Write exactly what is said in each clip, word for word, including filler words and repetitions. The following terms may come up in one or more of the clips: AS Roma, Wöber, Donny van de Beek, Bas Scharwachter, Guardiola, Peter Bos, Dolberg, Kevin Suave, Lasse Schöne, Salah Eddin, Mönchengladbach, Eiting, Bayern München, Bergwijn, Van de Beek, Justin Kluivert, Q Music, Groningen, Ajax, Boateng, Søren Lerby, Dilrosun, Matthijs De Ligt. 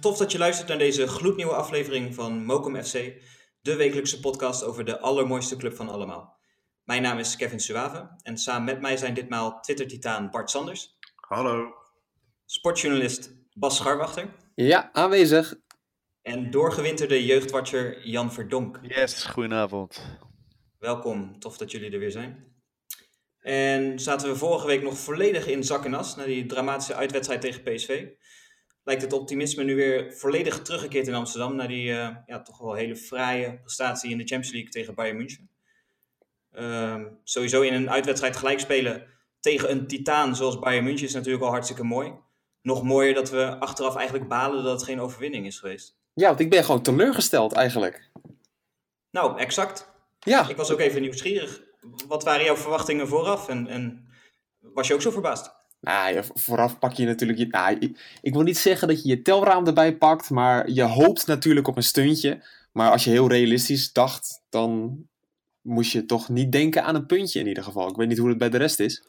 Tof dat je luistert naar deze gloednieuwe aflevering van Mokum F C, de wekelijkse podcast over de allermooiste club van allemaal. Mijn naam is Kevin Suave en samen met mij zijn ditmaal Twitter-titaan Bart Sanders. Hallo. Sportjournalist Bas Scharwachter. Ja, aanwezig. En doorgewinterde jeugdwatcher Jan Verdonk. Yes, goedenavond. Welkom, tof dat jullie er weer zijn. En zaten we vorige week nog volledig in zak en as na die dramatische uitwedstrijd tegen P S V. Lijkt het optimisme nu weer volledig teruggekeerd in Amsterdam na die uh, ja, toch wel hele fraaie prestatie in de Champions League tegen Bayern München. Uh, sowieso in een uitwedstrijd gelijk spelen tegen een titaan zoals Bayern München is natuurlijk al hartstikke mooi. Nog mooier dat we achteraf eigenlijk balen dat het geen overwinning is geweest. Ja, want ik ben gewoon teleurgesteld eigenlijk. Nou, exact. Ja. Ik was ook even nieuwsgierig. Wat waren jouw verwachtingen vooraf en, en was je ook zo verbaasd? Nou, ja, vooraf pak je natuurlijk... Je, nou, ik, ik wil niet zeggen dat je je telraam erbij pakt, maar je hoopt natuurlijk op een stuntje. Maar als je heel realistisch dacht, dan moest je toch niet denken aan een puntje in ieder geval. Ik weet niet hoe het bij de rest is.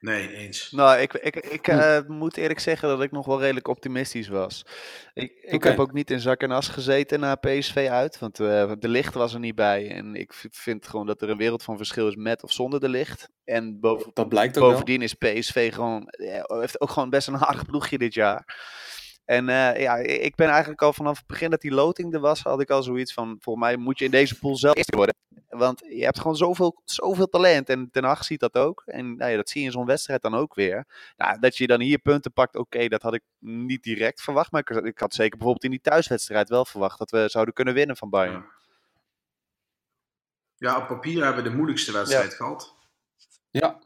Nee, eens. Nou, ik, ik, ik uh, moet eerlijk zeggen dat ik nog wel redelijk optimistisch was. Ik, ik okay. heb ook niet in zak en as gezeten na P S V uit, want uh, De Ligt was er niet bij. En ik vind gewoon dat er een wereld van verschil is met of zonder De Ligt. En boven, dat blijkt ook bovendien wel. Is P S V gewoon, ja, heeft ook gewoon best een aardig ploegje dit jaar. En uh, ja, ik ben eigenlijk al vanaf het begin dat die loting er was, had ik al zoiets van, volgens mij moet je in deze pool zelf eerst worden. Want je hebt gewoon zoveel, zoveel talent en Ten Hag ziet dat ook. En nou ja, dat zie je in zo'n wedstrijd dan ook weer. Nou, dat je dan hier punten pakt, oké, okay, dat had ik niet direct verwacht. Maar ik, ik had zeker bijvoorbeeld in die thuiswedstrijd wel verwacht dat we zouden kunnen winnen van Bayern. Ja, op papier hebben we de moeilijkste wedstrijd ja. gehad. Ja.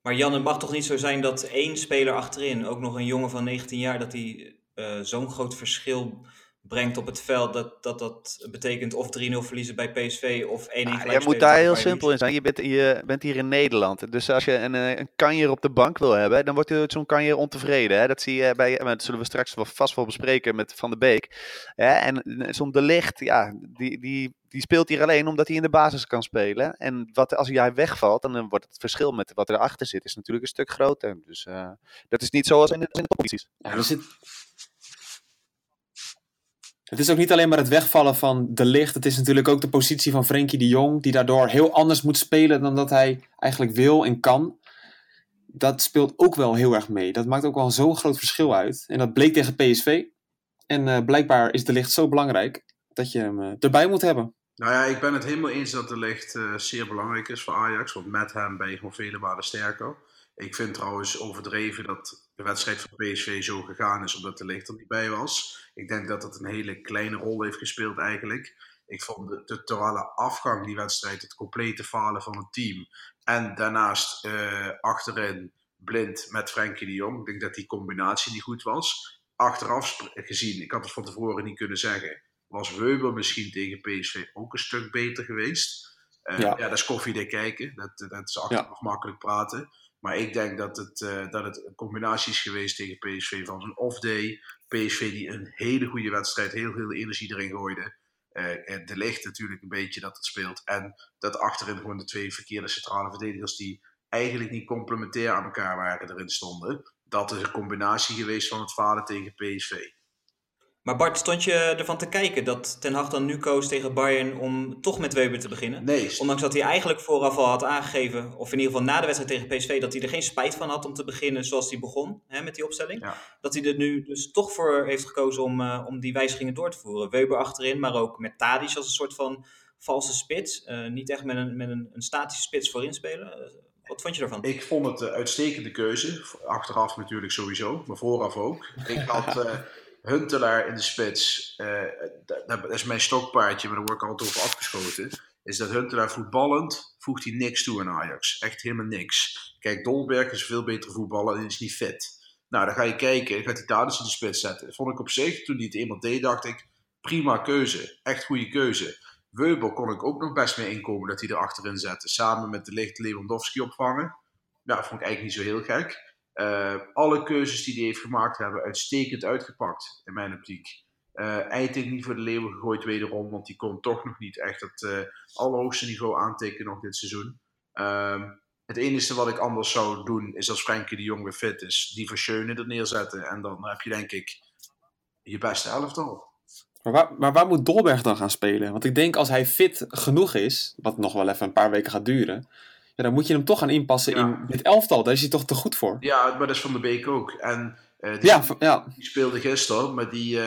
Maar Jan, het mag toch niet zo zijn dat één speler achterin, ook nog een jongen van negentien jaar, dat hij uh, zo'n groot verschil brengt op het veld, dat dat, dat betekent of drie nul verliezen bij P S V of één één gelijk spelen. Je moet daar heel simpel in zijn. Je bent, je bent hier in Nederland. Dus als je een, een kanjer op de bank wil hebben, dan wordt je zo'n kanjer ontevreden. Hè? Dat zie je bij, dat zullen we straks wel vast wel bespreken met Van de Beek. Hè? En zo'n De Ligt, ja, die, die, die speelt hier alleen omdat hij in de basis kan spelen. En wat, als hij wegvalt, dan wordt het verschil met wat erachter zit is natuurlijk een stuk groter. Dus uh, dat is niet zoals in de, in de posities. Ja, er zit... Het is ook niet alleen maar het wegvallen van De Ligt. Het is natuurlijk ook de positie van Frenkie de Jong, die daardoor heel anders moet spelen dan dat hij eigenlijk wil en kan. Dat speelt ook wel heel erg mee. Dat maakt ook wel zo'n groot verschil uit. En dat bleek tegen P S V. En uh, blijkbaar is De Ligt zo belangrijk dat je hem uh, erbij moet hebben. Nou ja, ik ben het helemaal eens dat De Ligt uh, zeer belangrijk is voor Ajax. Want met hem ben je gewoon vele malen sterker. Ik vind trouwens overdreven dat de wedstrijd van P S V zo gegaan is omdat De Ligt er niet bij was. Ik denk dat dat een hele kleine rol heeft gespeeld eigenlijk. Ik vond de, de totale afgang die wedstrijd, het complete falen van het team. En daarnaast uh, achterin Blind met Frenkie de Jong. Ik denk dat die combinatie niet goed was. Achteraf gezien, ik had het van tevoren niet kunnen zeggen, was Wöber misschien tegen P S V ook een stuk beter geweest. Uh, ja. ja, dat is koffiedik kijken. Dat, dat is achteraf ja. makkelijk praten. Maar ik denk dat het, uh, dat het een combinatie is geweest tegen P S V van zijn off-day. P S V die een hele goede wedstrijd, heel veel energie erin gooide. Uh, de Ligt natuurlijk een beetje dat het speelt. En dat achterin gewoon de twee verkeerde centrale verdedigers die eigenlijk niet complementair aan elkaar waren erin stonden. Dat is een combinatie geweest van het falen tegen P S V. Maar Bart, stond je ervan te kijken dat Ten Hag dan nu koos tegen Bayern om toch met Wöber te beginnen? Nee. Ondanks dat hij eigenlijk vooraf al had aangegeven, of in ieder geval na de wedstrijd tegen P S V, dat hij er geen spijt van had om te beginnen zoals hij begon, hè, met die opstelling. Ja. Dat hij er nu dus toch voor heeft gekozen om, uh, om die wijzigingen door te voeren. Wöber achterin, maar ook met Tadic als een soort van valse spits. Uh, niet echt met een, met een, een statische spits voorin spelen. Uh, Wat vond je daarvan? Ik vond het een uitstekende keuze. Achteraf natuurlijk sowieso, maar vooraf ook. Ik had... Uh, Huntelaar in de spits, uh, dat, dat is mijn stokpaardje, maar daar word ik altijd over afgeschoten. is dat Huntelaar voetballend voegt hij niks toe aan Ajax. Echt helemaal niks. Kijk, Dolberg is veel beter voetballer en is niet fit. Nou, dan ga je kijken, gaat hij Tadic in de spits zetten. Vond ik op zich, toen hij het eenmaal deed, dacht ik, prima keuze. Echt goede keuze. Wöber kon ik ook nog best mee inkomen dat hij er achterin zette. Samen met De Ligt Lewandowski opvangen. Nou, dat vond ik eigenlijk niet zo heel gek. Uh, alle keuzes die hij heeft gemaakt hebben uitstekend uitgepakt, in mijn optiek. Uh, Eiting niet voor de leeuwen gegooid wederom, want die kon toch nog niet echt het uh, allerhoogste niveau aantekenen nog dit seizoen. Uh, het enige wat ik anders zou doen is als Frenkie de Jong weer fit is, die van Schöne er neerzetten en dan heb je denk ik je beste elftal. Maar waar, maar waar moet Dolberg dan gaan spelen? Want ik denk als hij fit genoeg is, wat nog wel even een paar weken gaat duren, ja, dan moet je hem toch gaan inpassen ja. in dit elftal. Daar is hij toch te goed voor. Ja, maar dat is Van de Beek ook. En uh, die, ja, ja. die speelde gisteren, maar die... Uh,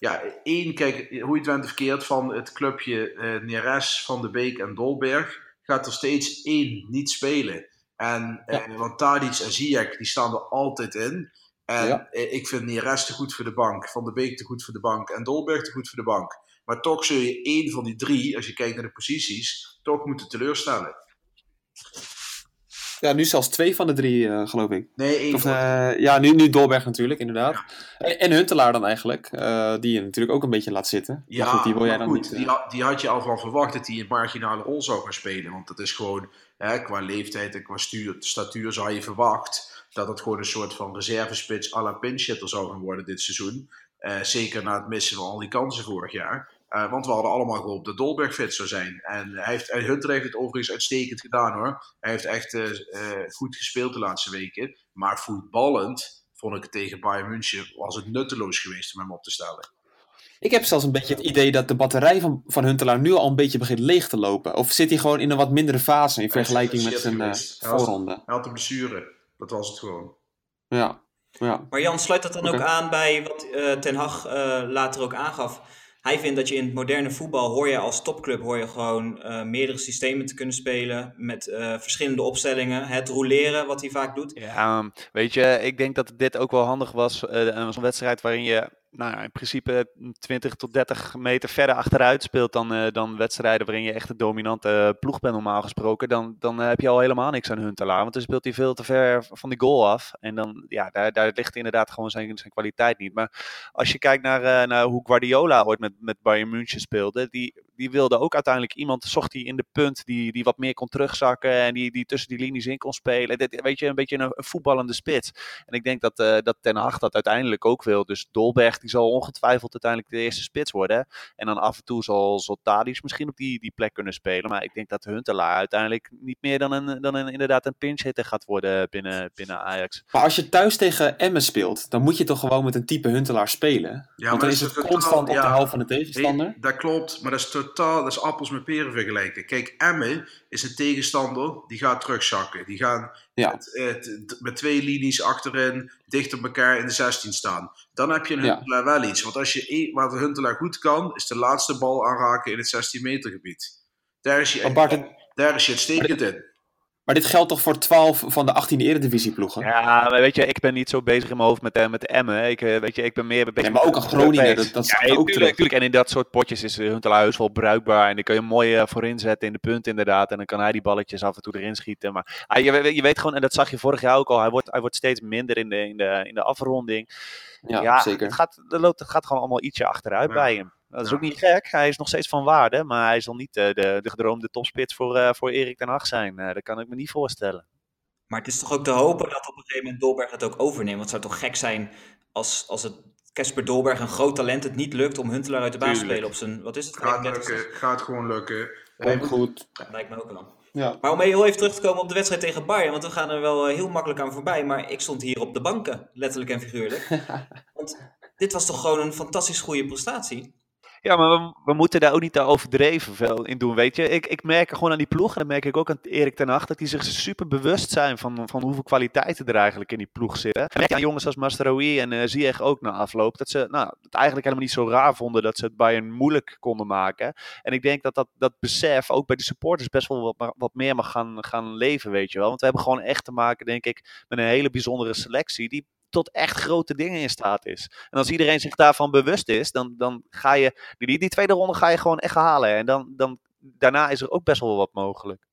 Ja, één, kijk, hoe je het went verkeerd van het clubje eh, Neres, Van de Beek en Dolberg, gaat er steeds één niet spelen. En, ja. eh, want Tadic en Ziyech, die staan er altijd in. En ja. eh, ik vind Neres te goed voor de bank, Van de Beek te goed voor de bank en Dolberg te goed voor de bank. Maar toch zul je één van die drie, als je kijkt naar de posities, toch moeten teleurstellen. Ja, nu zelfs twee van de drie, uh, geloof ik. Nee, één of, van uh, Ja, nu, nu Dolberg natuurlijk, inderdaad. Ja. En, en Huntelaar dan eigenlijk, uh, die je natuurlijk ook een beetje laat zitten. Ja, maar goed, die, wil jij dan goed, niet, uh... die, die had je al van verwacht dat hij een marginale rol zou gaan spelen. Want dat is gewoon, hè, qua leeftijd en qua stuur, statuur zou je verwacht dat het gewoon een soort van reservespits à la pinchhitter zou gaan worden dit seizoen. Uh, zeker na het missen van al die kansen vorig jaar. Uh, want we hadden allemaal gehoopt dat Dolberg fit zou zijn. En hij heeft, Hunter heeft het overigens uitstekend gedaan hoor. Hij heeft echt uh, uh, goed gespeeld de laatste weken. Maar voetballend vond ik het tegen Bayern München was het nutteloos geweest om hem op te stellen. Ik heb zelfs een beetje het idee dat de batterij van, van Huntelaar nu al een beetje begint leeg te lopen. Of zit hij gewoon in een wat mindere fase in vergelijking met zijn uh, voorronde? Hij had een blessure. Dat was het gewoon. Ja. ja. Maar Jan, sluit dat dan okay. ook aan bij wat uh, Ten Hag uh, later ook aangaf? Hij vindt dat je in het moderne voetbal hoor je als topclub hoor je gewoon uh, meerdere systemen te kunnen spelen met uh, verschillende opstellingen. Het rouleren wat hij vaak doet. Ja, um, weet je, ik denk dat dit ook wel handig was. Uh, zo'n wedstrijd waarin je nou ja, in principe twintig tot dertig meter verder achteruit speelt dan, uh, dan wedstrijden waarin je echt de dominante ploeg bent normaal gesproken. Dan, dan heb je al helemaal niks aan Huntelaar, want dan speelt hij veel te ver van die goal af. En dan, ja, daar, daar ligt inderdaad gewoon zijn, zijn kwaliteit niet. Maar als je kijkt naar, uh, naar hoe Guardiola ooit met, met Bayern München speelde, die, die wilde ook uiteindelijk iemand, zocht hij in de punt die, die wat meer kon terugzakken en die, die tussen die linies in kon spelen. Dit, weet je, een beetje een, een voetballende spits. En ik denk dat, uh, dat Ten Hag dat uiteindelijk ook wil. Dus Dolberg die zal ongetwijfeld uiteindelijk de eerste spits worden. En dan af en toe zal, zal Tadic misschien op die, die plek kunnen spelen. Maar ik denk dat Huntelaar uiteindelijk niet meer dan een, dan een, inderdaad een pinch-hitter gaat worden binnen, binnen Ajax. Maar als je thuis tegen Emmen speelt, dan moet je toch gewoon met een type Huntelaar spelen? Ja, want dan is het totaal, constant op ja, de helft van de tegenstander. Nee, dat klopt, maar dat is totaal dat is appels met peren vergelijken. Kijk, Emmen is een tegenstander, die gaat terugzakken. Die gaan ja. met, met, met twee linies achterin, dicht op elkaar in de zestien staan. Dan heb je een Huntelaar ja. wel iets. Want als je, wat de Huntelaar goed kan, is de laatste bal aanraken in het zestien meter gebied. Daar is je, echt, Bart, daar is je uitstekend in. Maar dit geldt toch voor twaalf van de achttiende Eredivisie ploegen? Ja, maar weet je, ik ben niet zo bezig in mijn hoofd met, met Emmen. Ik, weet je, ik ben meer bezig nee, maar ook een Groningen, dat, dat ja, ook tuurlijk, tuurlijk. En in dat soort potjes is Huntelaar heus wel bruikbaar. En dan kun je hem mooi voorin zetten in de punt inderdaad. En dan kan hij die balletjes af en toe erin schieten. Maar hij, je, je weet gewoon, en dat zag je vorig jaar ook al, hij wordt, hij wordt steeds minder in de, in de, in de afronding. Ja, ja zeker. Het gaat, het loopt, het gaat gewoon allemaal ietsje achteruit ja. bij hem. Dat is ja. ook niet gek. Hij is nog steeds van waarde. Maar hij zal niet uh, de, de gedroomde topspits voor, uh, voor Erik ten Hag zijn. Uh, dat kan ik me niet voorstellen. Maar het is toch ook te hopen dat op een gegeven moment Dolberg het ook overneemt. Want het zou toch gek zijn als, als het Casper Dolberg, een groot talent, het niet lukt om Huntelaar uit de baan te spelen op zijn... Wat is het? Gaat lukken. Gaat gewoon lukken. Komt goed. Dat lijkt me ook wel. Ja. Maar om heel even terug te komen op de wedstrijd tegen Bayern, want we gaan er wel heel makkelijk aan voorbij. Maar ik stond hier op de banken, letterlijk en figuurlijk. Want dit was toch gewoon een fantastisch goede prestatie? Ja, maar we, we moeten daar ook niet overdreven veel in doen, weet je. Ik, ik merk gewoon aan die ploeg, en dan merk ik ook aan Erik ten Hag, dat die zich super bewust zijn van, van hoeveel kwaliteiten er eigenlijk in die ploeg zitten. Ik merk aan jongens als Mazraoui en uh, Ziyech ook na afloop, dat ze nou, het eigenlijk helemaal niet zo raar vonden dat ze het Bayern moeilijk konden maken. En ik denk dat dat, dat besef ook bij de supporters best wel wat, wat meer mag gaan, gaan leven, weet je wel. Want we hebben gewoon echt te maken, denk ik, met een hele bijzondere selectie die tot echt grote dingen in staat is. En als iedereen zich daarvan bewust is, dan, dan ga je die, die tweede ronde ga je gewoon echt halen. En dan, dan daarna is er ook best wel wat mogelijk.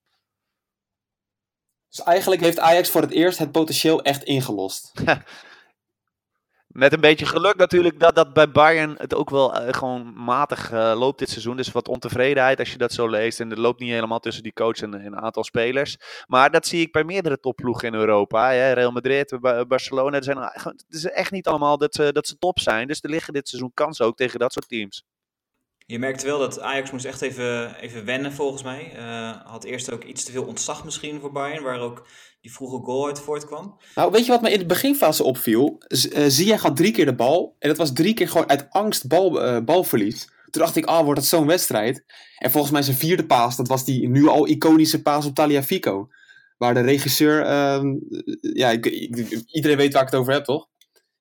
Dus eigenlijk heeft Ajax voor het eerst het potentieel echt ingelost. Met een beetje geluk natuurlijk dat, dat bij Bayern het ook wel uh, gewoon matig uh, loopt dit seizoen. Dus wat ontevredenheid als je dat zo leest. En dat loopt niet helemaal tussen die coach en, en een aantal spelers. Maar dat zie ik bij meerdere topploegen in Europa. Hè. Real Madrid, ba- Barcelona. Er zijn, het is echt niet allemaal dat ze, dat ze top zijn. Dus er liggen dit seizoen kansen ook tegen dat soort teams. Je merkt wel dat Ajax moest echt even, even wennen volgens mij. Uh, had eerst ook iets te veel ontzag misschien voor Bayern, waar ook die vroege goal uit voortkwam. Nou, weet je wat me in de beginfase opviel? Z- uh, Ziyech had drie keer de bal en dat was drie keer gewoon uit angst bal, uh, balverlies. Toen dacht ik, ah, wordt dat zo'n wedstrijd? En volgens mij zijn vierde paas, dat was die nu al iconische paas op Tagliafico. Waar de regisseur, uh, ja, ik, ik, iedereen weet waar ik het over heb, toch?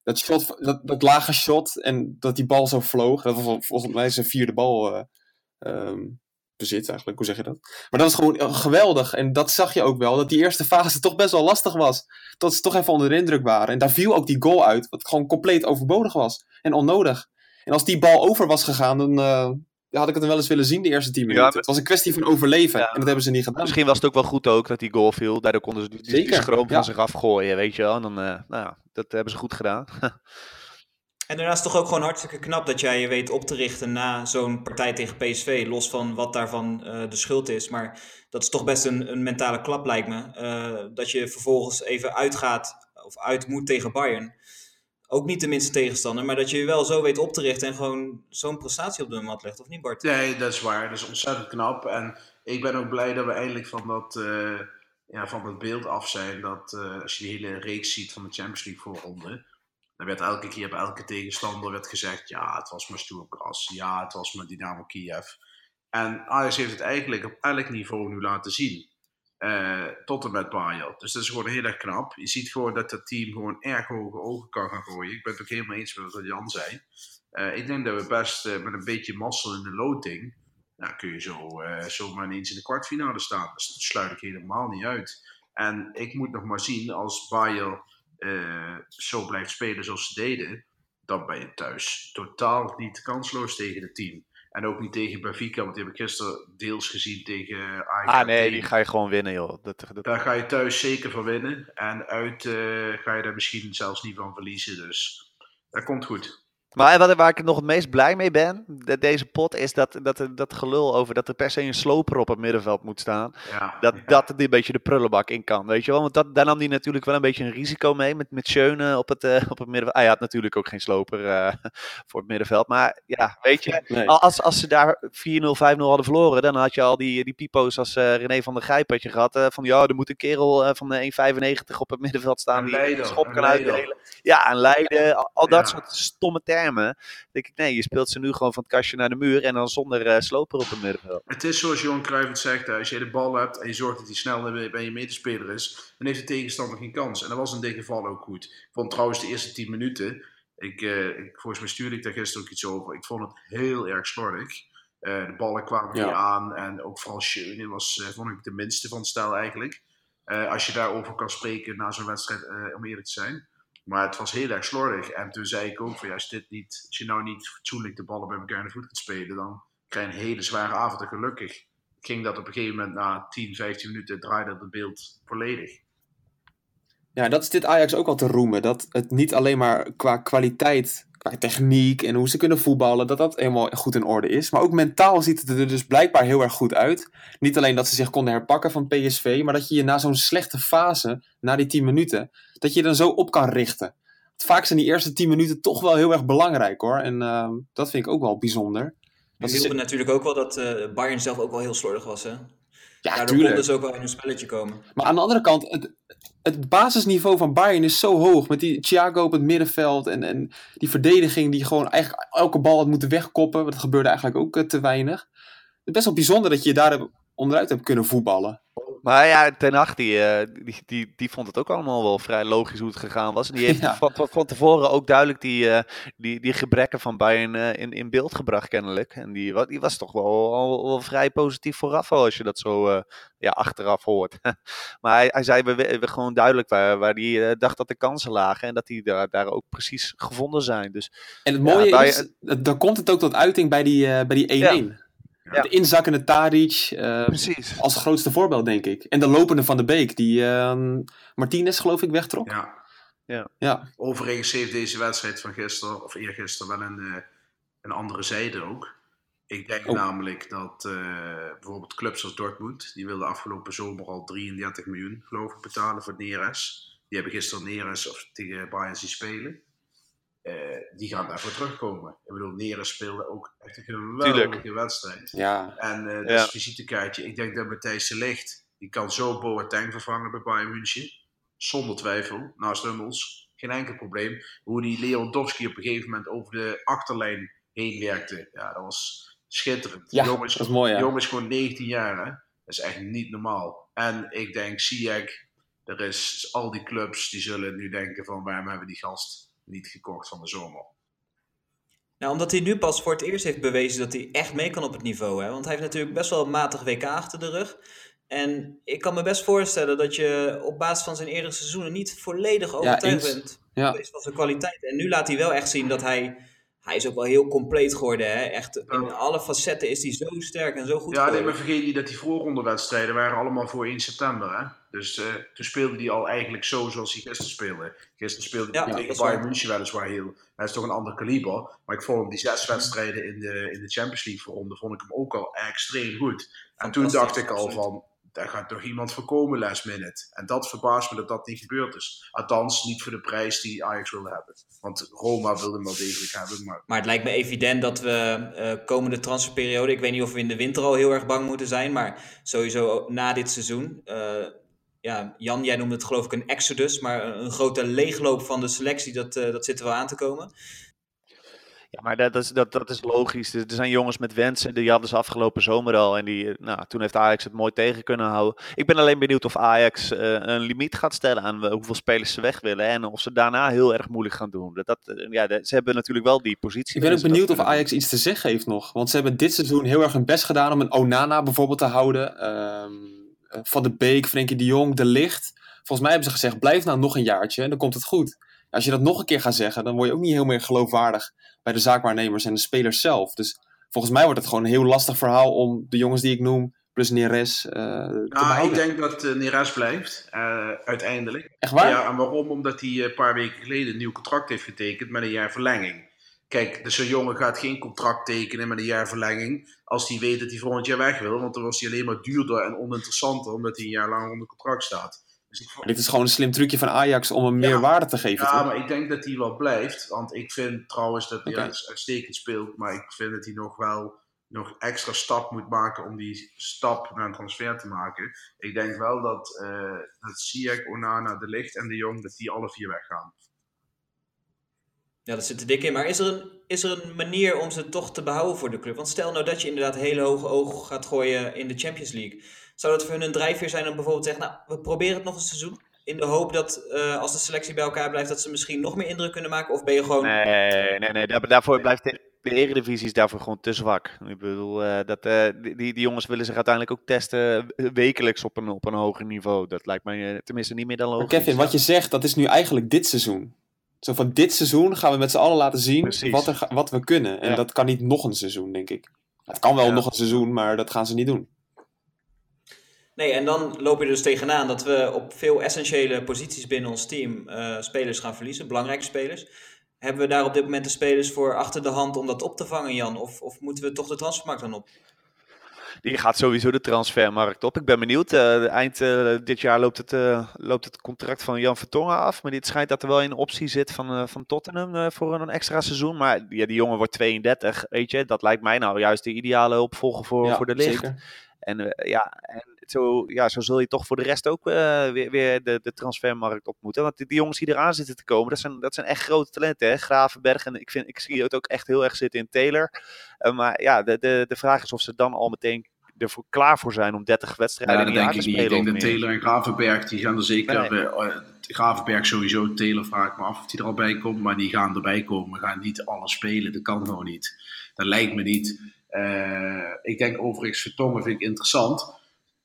Dat, shot, dat, dat lage shot en dat die bal zo vloog. Dat was volgens mij zijn vierde bal uh, um, bezit eigenlijk. Hoe zeg je dat? Maar dat is gewoon geweldig. En dat zag je ook wel. Dat die eerste fase toch best wel lastig was. Dat ze toch even onder de indruk waren. En daar viel ook die goal uit. Wat gewoon compleet overbodig was. En onnodig. En als die bal over was gegaan, dan... Uh, had ik het dan wel eens willen zien, de eerste tien minuten. Ja, maar... Het was een kwestie van overleven. Ja. En dat hebben ze niet gedaan. Misschien was het ook wel goed ook dat die goal viel. Daardoor konden ze die, die, die schroom van ja. zich afgooien, weet je wel. En dan, uh, nou, dat hebben ze goed gedaan. En daarnaast toch ook gewoon hartstikke knap dat jij je weet op te richten na zo'n partij tegen P S V. Los van wat daarvan uh, de schuld is. Maar dat is toch best een, een mentale klap, lijkt me. Uh, dat je vervolgens even uitgaat of uit moet tegen Bayern. Ook niet de minste tegenstander, maar dat je je wel zo weet op te richten en gewoon zo'n prestatie op de mat legt, of niet Bart? Nee, dat is waar. Dat is ontzettend knap. En ik ben ook blij dat we eindelijk van dat, uh, ja, van dat beeld af zijn. Dat uh, als je die hele reeks ziet van de Champions League voorronde, dan werd elke keer bij elke tegenstander werd gezegd, ja, het was maar Stoerkras, ja, het was maar Dynamo Kiev. En Ajax heeft het eigenlijk op elk niveau nu laten zien. Uh, tot en met Bayern. Dus dat is gewoon heel erg knap. Je ziet gewoon dat dat team gewoon erg hoge ogen kan gaan gooien. Ik ben het ook helemaal eens met wat Jan zei. Uh, ik denk dat we best uh, met een beetje mazzel in de loting... Nou, kun je zo, uh, zomaar ineens in de kwartfinale staan. Dus dat sluit ik helemaal niet uit. En ik moet nog maar zien als Bayern uh, zo blijft spelen zoals ze deden... dan ben je thuis totaal niet kansloos tegen het team. En ook niet tegen Benfica, want die heb ik gisteren deels gezien tegen Ajax. Ah nee, die ga je gewoon winnen joh. Dat, dat... Daar ga je thuis zeker van winnen. En uit uh, ga je daar misschien zelfs niet van verliezen. Dus dat komt goed. Maar waar ik nog het meest blij mee ben, dat deze pot, is dat, dat, dat gelul over dat er per se een sloper op het middenveld moet staan. Ja, dat ja. dat een beetje de prullenbak in kan, weet je wel. Want dat, daar nam hij natuurlijk wel een beetje een risico mee met, met Schöne op het, uh, op het middenveld. Hij had natuurlijk ook geen sloper uh, voor het middenveld. Maar ja, weet je, nee. als, als ze daar vier nul, vijf nul hadden verloren, dan had je al die, die pipo's als uh, René van der Gijp had je gehad. Uh, van, ja, er moet een kerel uh, van de één komma vijfennegentig op het middenveld staan die een schop kan uitdelen. Ja, en Leiden, al, al dat ja. soort stomme termen. Dan denk ik, nee, je speelt ze nu gewoon van het kastje naar de muur en dan zonder uh, sloper op het middenveld. Het is zoals Johan Cruijff zegt, als je de bal hebt en je zorgt dat hij snel bij je medespeler is, dan heeft de tegenstander geen kans. En dat was in dit geval ook goed. Ik vond trouwens de eerste tien minuten, ik, uh, ik, volgens mij stuurde ik daar gisteren ook iets over, ik vond het heel erg slordig. Uh, de ballen kwamen ja. niet aan en ook vooral Schöne was, uh, vond ik de minste van het stel eigenlijk. Uh, als je daarover kan spreken na zo'n wedstrijd, uh, om eerlijk te zijn. Maar het was heel erg slordig. En toen zei ik ook van, ja, als, dit niet, als je nou niet fatsoenlijk de ballen bij elkaar in de voet kunt spelen, dan krijg je een hele zware avond. En gelukkig ging dat op een gegeven moment na tien, vijftien minuten draaide het beeld volledig. Ja, dat is dit Ajax ook al te roemen. Dat het niet alleen maar qua kwaliteit, qua techniek en hoe ze kunnen voetballen, dat dat helemaal goed in orde is. Maar ook mentaal ziet het er dus blijkbaar heel erg goed uit. Niet alleen dat ze zich konden herpakken van P S V, maar dat je je na zo'n slechte fase, na die tien minuten, dat je dan zo op kan richten. Vaak zijn die eerste tien minuten toch wel heel erg belangrijk hoor. En uh, dat vind ik ook wel bijzonder. We hielden is... natuurlijk ook wel dat uh, Bayern zelf ook wel heel slordig was, hè? Ja, daardoor kon dus ook wel in een spelletje komen. Maar aan de andere kant, het, het basisniveau van Bayern is zo hoog. Met die Thiago op het middenveld en, en die verdediging die gewoon eigenlijk elke bal had moeten wegkoppen. Want dat gebeurde eigenlijk ook te weinig. Het is best wel bijzonder dat je je daar onderuit hebt kunnen voetballen. Maar ja, Ten Hag die, die, die, die vond het ook allemaal wel vrij logisch hoe het gegaan was. En die heeft ja. van, van tevoren ook duidelijk die, die, die gebrekken van Bayern in, in beeld gebracht kennelijk. En die, die was toch wel, al, wel vrij positief vooraf al als je dat zo uh, ja, achteraf hoort. Maar hij, hij zei we, we gewoon duidelijk waar, waar hij uh, dacht dat de kansen lagen. En dat die daar, daar ook precies gevonden zijn. Dus, en het mooie ja, Bayern... is, dan komt het ook tot uiting bij die, uh, bij die één-één. Ja. Ja. De inzakkende Tadic. Uh, als grootste voorbeeld, denk ik. En de lopende Van de Beek, die uh, Martinez, geloof ik, wegtrok. Ja. Ja. Ja. Overigens heeft deze wedstrijd van gisteren, of eergisteren, wel een, een andere zijde ook. Ik denk oh. namelijk dat uh, bijvoorbeeld clubs als Dortmund, die wilden afgelopen zomer al drieëndertig miljoen, geloof ik, betalen voor Neres. Die hebben gisteren Neres of tegen Bayern zien spelen. Uh, die gaan daarvoor terugkomen. Ik bedoel, Neres speelde ook echt een geweldige Tuurlijk. wedstrijd. Ja. En uh, dat is ja. visitekaartje. Ik denk dat Matthijs De Ligt, die kan zo Boateng vervangen bij Bayern München. Zonder twijfel, naast Hummels. Geen enkel probleem. Hoe die Lewandowski op een gegeven moment over de achterlijn heen werkte. Ja, dat was schitterend. Ja, jongens, dat is mooi, ja. Jongens gewoon negentien jaar, hè. Dat is echt niet normaal. En ik denk, Ziyech, er is al die clubs die zullen nu denken van waarom hebben die gast niet gekocht van de zomer? Nou, omdat hij nu pas voor het eerst heeft bewezen dat hij echt mee kan op het niveau, hè. Want hij heeft natuurlijk best wel een matig W K achter de rug. En ik kan me best voorstellen dat je op basis van zijn eerdere seizoenen niet volledig overtuigd ja, bent ja. van zijn kwaliteit. En nu laat hij wel echt zien dat hij... Hij is ook wel heel compleet geworden, hè? Echt, in ja. alle facetten is hij zo sterk en zo goed geworden. Ja, nee, maar vergeet niet dat die voorrondewedstrijden waren allemaal voor één september, hè? Dus uh, toen speelde hij al eigenlijk zo zoals hij gisteren speelde. Gisteren speelde ja, hij tegen Bayern München weliswaar heel... Hij is toch een ander kaliber. Maar ik vond hem die zes wedstrijden in de, in de Champions League voorronde, vond ik hem ook al extreem goed. En toen dacht ik al van, daar gaat toch iemand voorkomen last minute. En dat verbaast me dat dat niet gebeurd is. Althans, niet voor de prijs die Ajax wilde hebben. Want Roma wilde hem wel degelijk hebben. Maar, maar het lijkt me evident dat we uh, komende transferperiode... Ik weet niet of we in de winter al heel erg bang moeten zijn. Maar sowieso na dit seizoen... Uh, ja, Jan, jij noemde het geloof ik een exodus. Maar een grote leegloop van de selectie, dat, uh, dat zit er wel aan te komen. Ja, maar dat is, dat, dat is logisch. Er zijn jongens met wensen, die hadden ze afgelopen zomer al. En die, nou, toen heeft Ajax het mooi tegen kunnen houden. Ik ben alleen benieuwd of Ajax uh, een limiet gaat stellen aan hoeveel spelers ze weg willen. En of ze daarna heel erg moeilijk gaan doen. Dat, dat, ja, dat, ze hebben natuurlijk wel die positie. Ik ben ook benieuwd of Ajax iets te zeggen heeft nog. Want ze hebben dit seizoen heel erg hun best gedaan om een Onana bijvoorbeeld te houden. Um, Van de Beek, Frenkie de Jong, De Ligt. Volgens mij hebben ze gezegd, blijf nou nog een jaartje en dan komt het goed. Als je dat nog een keer gaat zeggen, dan word je ook niet heel meer geloofwaardig bij de zaakwaarnemers en de spelers zelf. Dus volgens mij wordt het gewoon een heel lastig verhaal om de jongens die ik noem, plus Neres, uh, te nou, ik denk dat uh, Neres blijft, uh, uiteindelijk. Echt waar? Ja, en waarom? Omdat hij een paar weken geleden een nieuw contract heeft getekend met een jaar verlenging. Kijk, dus zo'n jongen gaat geen contract tekenen met een jaar verlenging als hij weet dat hij volgend jaar weg wil. Want dan was hij alleen maar duurder en oninteressanter omdat hij een jaar langer onder contract staat. Dus dit is gewoon een slim trucje van Ajax om hem meer ja, waarde te geven. Ja, toch? Maar ik denk dat hij wel blijft. Want ik vind trouwens dat hij okay. uitstekend speelt. Maar ik vind dat hij nog wel nog extra stap moet maken om die stap naar een transfer te maken. Ik denk wel dat, uh, dat Ziyech, Onana, De Ligt en De Jong, dat die alle vier weggaan. Ja, dat zit er dik in. Maar is er, een, is er een manier om ze toch te behouden voor de club? Want stel nou dat je inderdaad hele hoge ogen gaat gooien in de Champions League. Zou dat voor hun een drijfveer zijn om bijvoorbeeld te zeggen, nou, we proberen het nog een seizoen. In de hoop dat uh, als de selectie bij elkaar blijft, dat ze misschien nog meer indruk kunnen maken? Of ben je gewoon... Nee, nee, nee. Daar, daarvoor blijft de, de Eredivisie is daarvoor gewoon te zwak. Ik bedoel, uh, dat, uh, die, die jongens willen zich uiteindelijk ook testen wekelijks op een, op een hoger niveau. Dat lijkt mij uh, tenminste niet meer dan logisch. Maar Kevin, wat je zegt, dat is nu eigenlijk dit seizoen. Zo van dit seizoen gaan we met z'n allen laten zien wat, er, wat we kunnen. En ja. dat kan niet nog een seizoen, denk ik. Het kan wel ja. nog een seizoen, maar dat gaan ze niet doen. Nee, en dan loop je dus tegenaan dat we op veel essentiële posities binnen ons team uh, spelers gaan verliezen, belangrijke spelers. Hebben we daar op dit moment de spelers voor achter de hand om dat op te vangen, Jan? Of, of moeten we toch de transfermarkt dan op? Die gaat sowieso de transfermarkt op. Ik ben benieuwd. Uh, eind uh, dit jaar loopt het, uh, loopt het contract van Jan Vertonghen af. Maar dit schijnt dat er wel een optie zit van, uh, van Tottenham uh, voor een extra seizoen. Maar ja, die jongen wordt tweeëndertig. Weet je, dat lijkt mij nou juist de ideale opvolger voor, ja, voor De Ligt. Zeker. En, uh, ja, en zo, ja, zo zul je toch voor de rest ook uh, weer, weer de, de transfermarkt op moeten. Want die, die jongens die eraan zitten te komen, dat zijn, dat zijn echt grote talenten. Hè? Gravenberch, en ik, vind, ik zie het ook echt heel erg zitten in Taylor. Uh, maar ja, de, de, de vraag is of ze dan al meteen er voor, klaar voor zijn om dertig wedstrijden ja, dat denk ik niet. Ik denk dat Taylor en Gravenberch, die gaan er zeker... Nee. Uh, Gravenberch sowieso, Taylor vraag ik me af of die er al bij komt. Maar die gaan erbij komen, gaan niet alles spelen. Dat kan gewoon niet. Dat lijkt me niet... Uh, ik denk overigens Vertonghen vind ik interessant.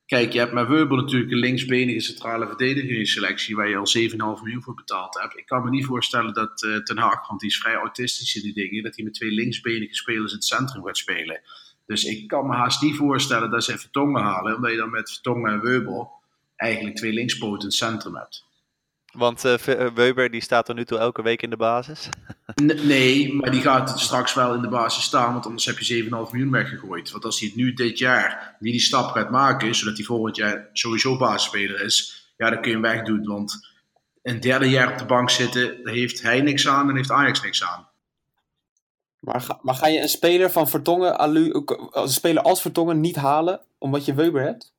Kijk, je hebt met Wöber natuurlijk een linksbenige centrale verdedigingsselectie waar je al zeven komma vijf miljoen voor betaald hebt. Ik kan me niet voorstellen dat uh, Ten Hag, want die is vrij autistisch in die dingen, dat hij met twee linksbenige spelers in het centrum gaat spelen. Dus ik kan me haast niet voorstellen dat zij Vertonghen halen, omdat je dan met Vertonghen en Wöber eigenlijk twee linkspoten in het centrum hebt. Want uh, Wöber die staat er nu toe elke week in de basis? N- nee, maar die gaat straks wel in de basis staan, want anders heb je zeven komma vijf miljoen weggegooid. Want als hij het nu dit jaar niet die stap gaat maken, zodat hij volgend jaar sowieso basisspeler is, ja, dan kun je hem wegdoen. Want een derde jaar op de bank zitten, daar heeft hij niks aan en heeft Ajax niks aan. Maar ga, maar ga je een speler van Vertonghen, alu, een speler als Vertonghen niet halen, omdat je Wöber hebt?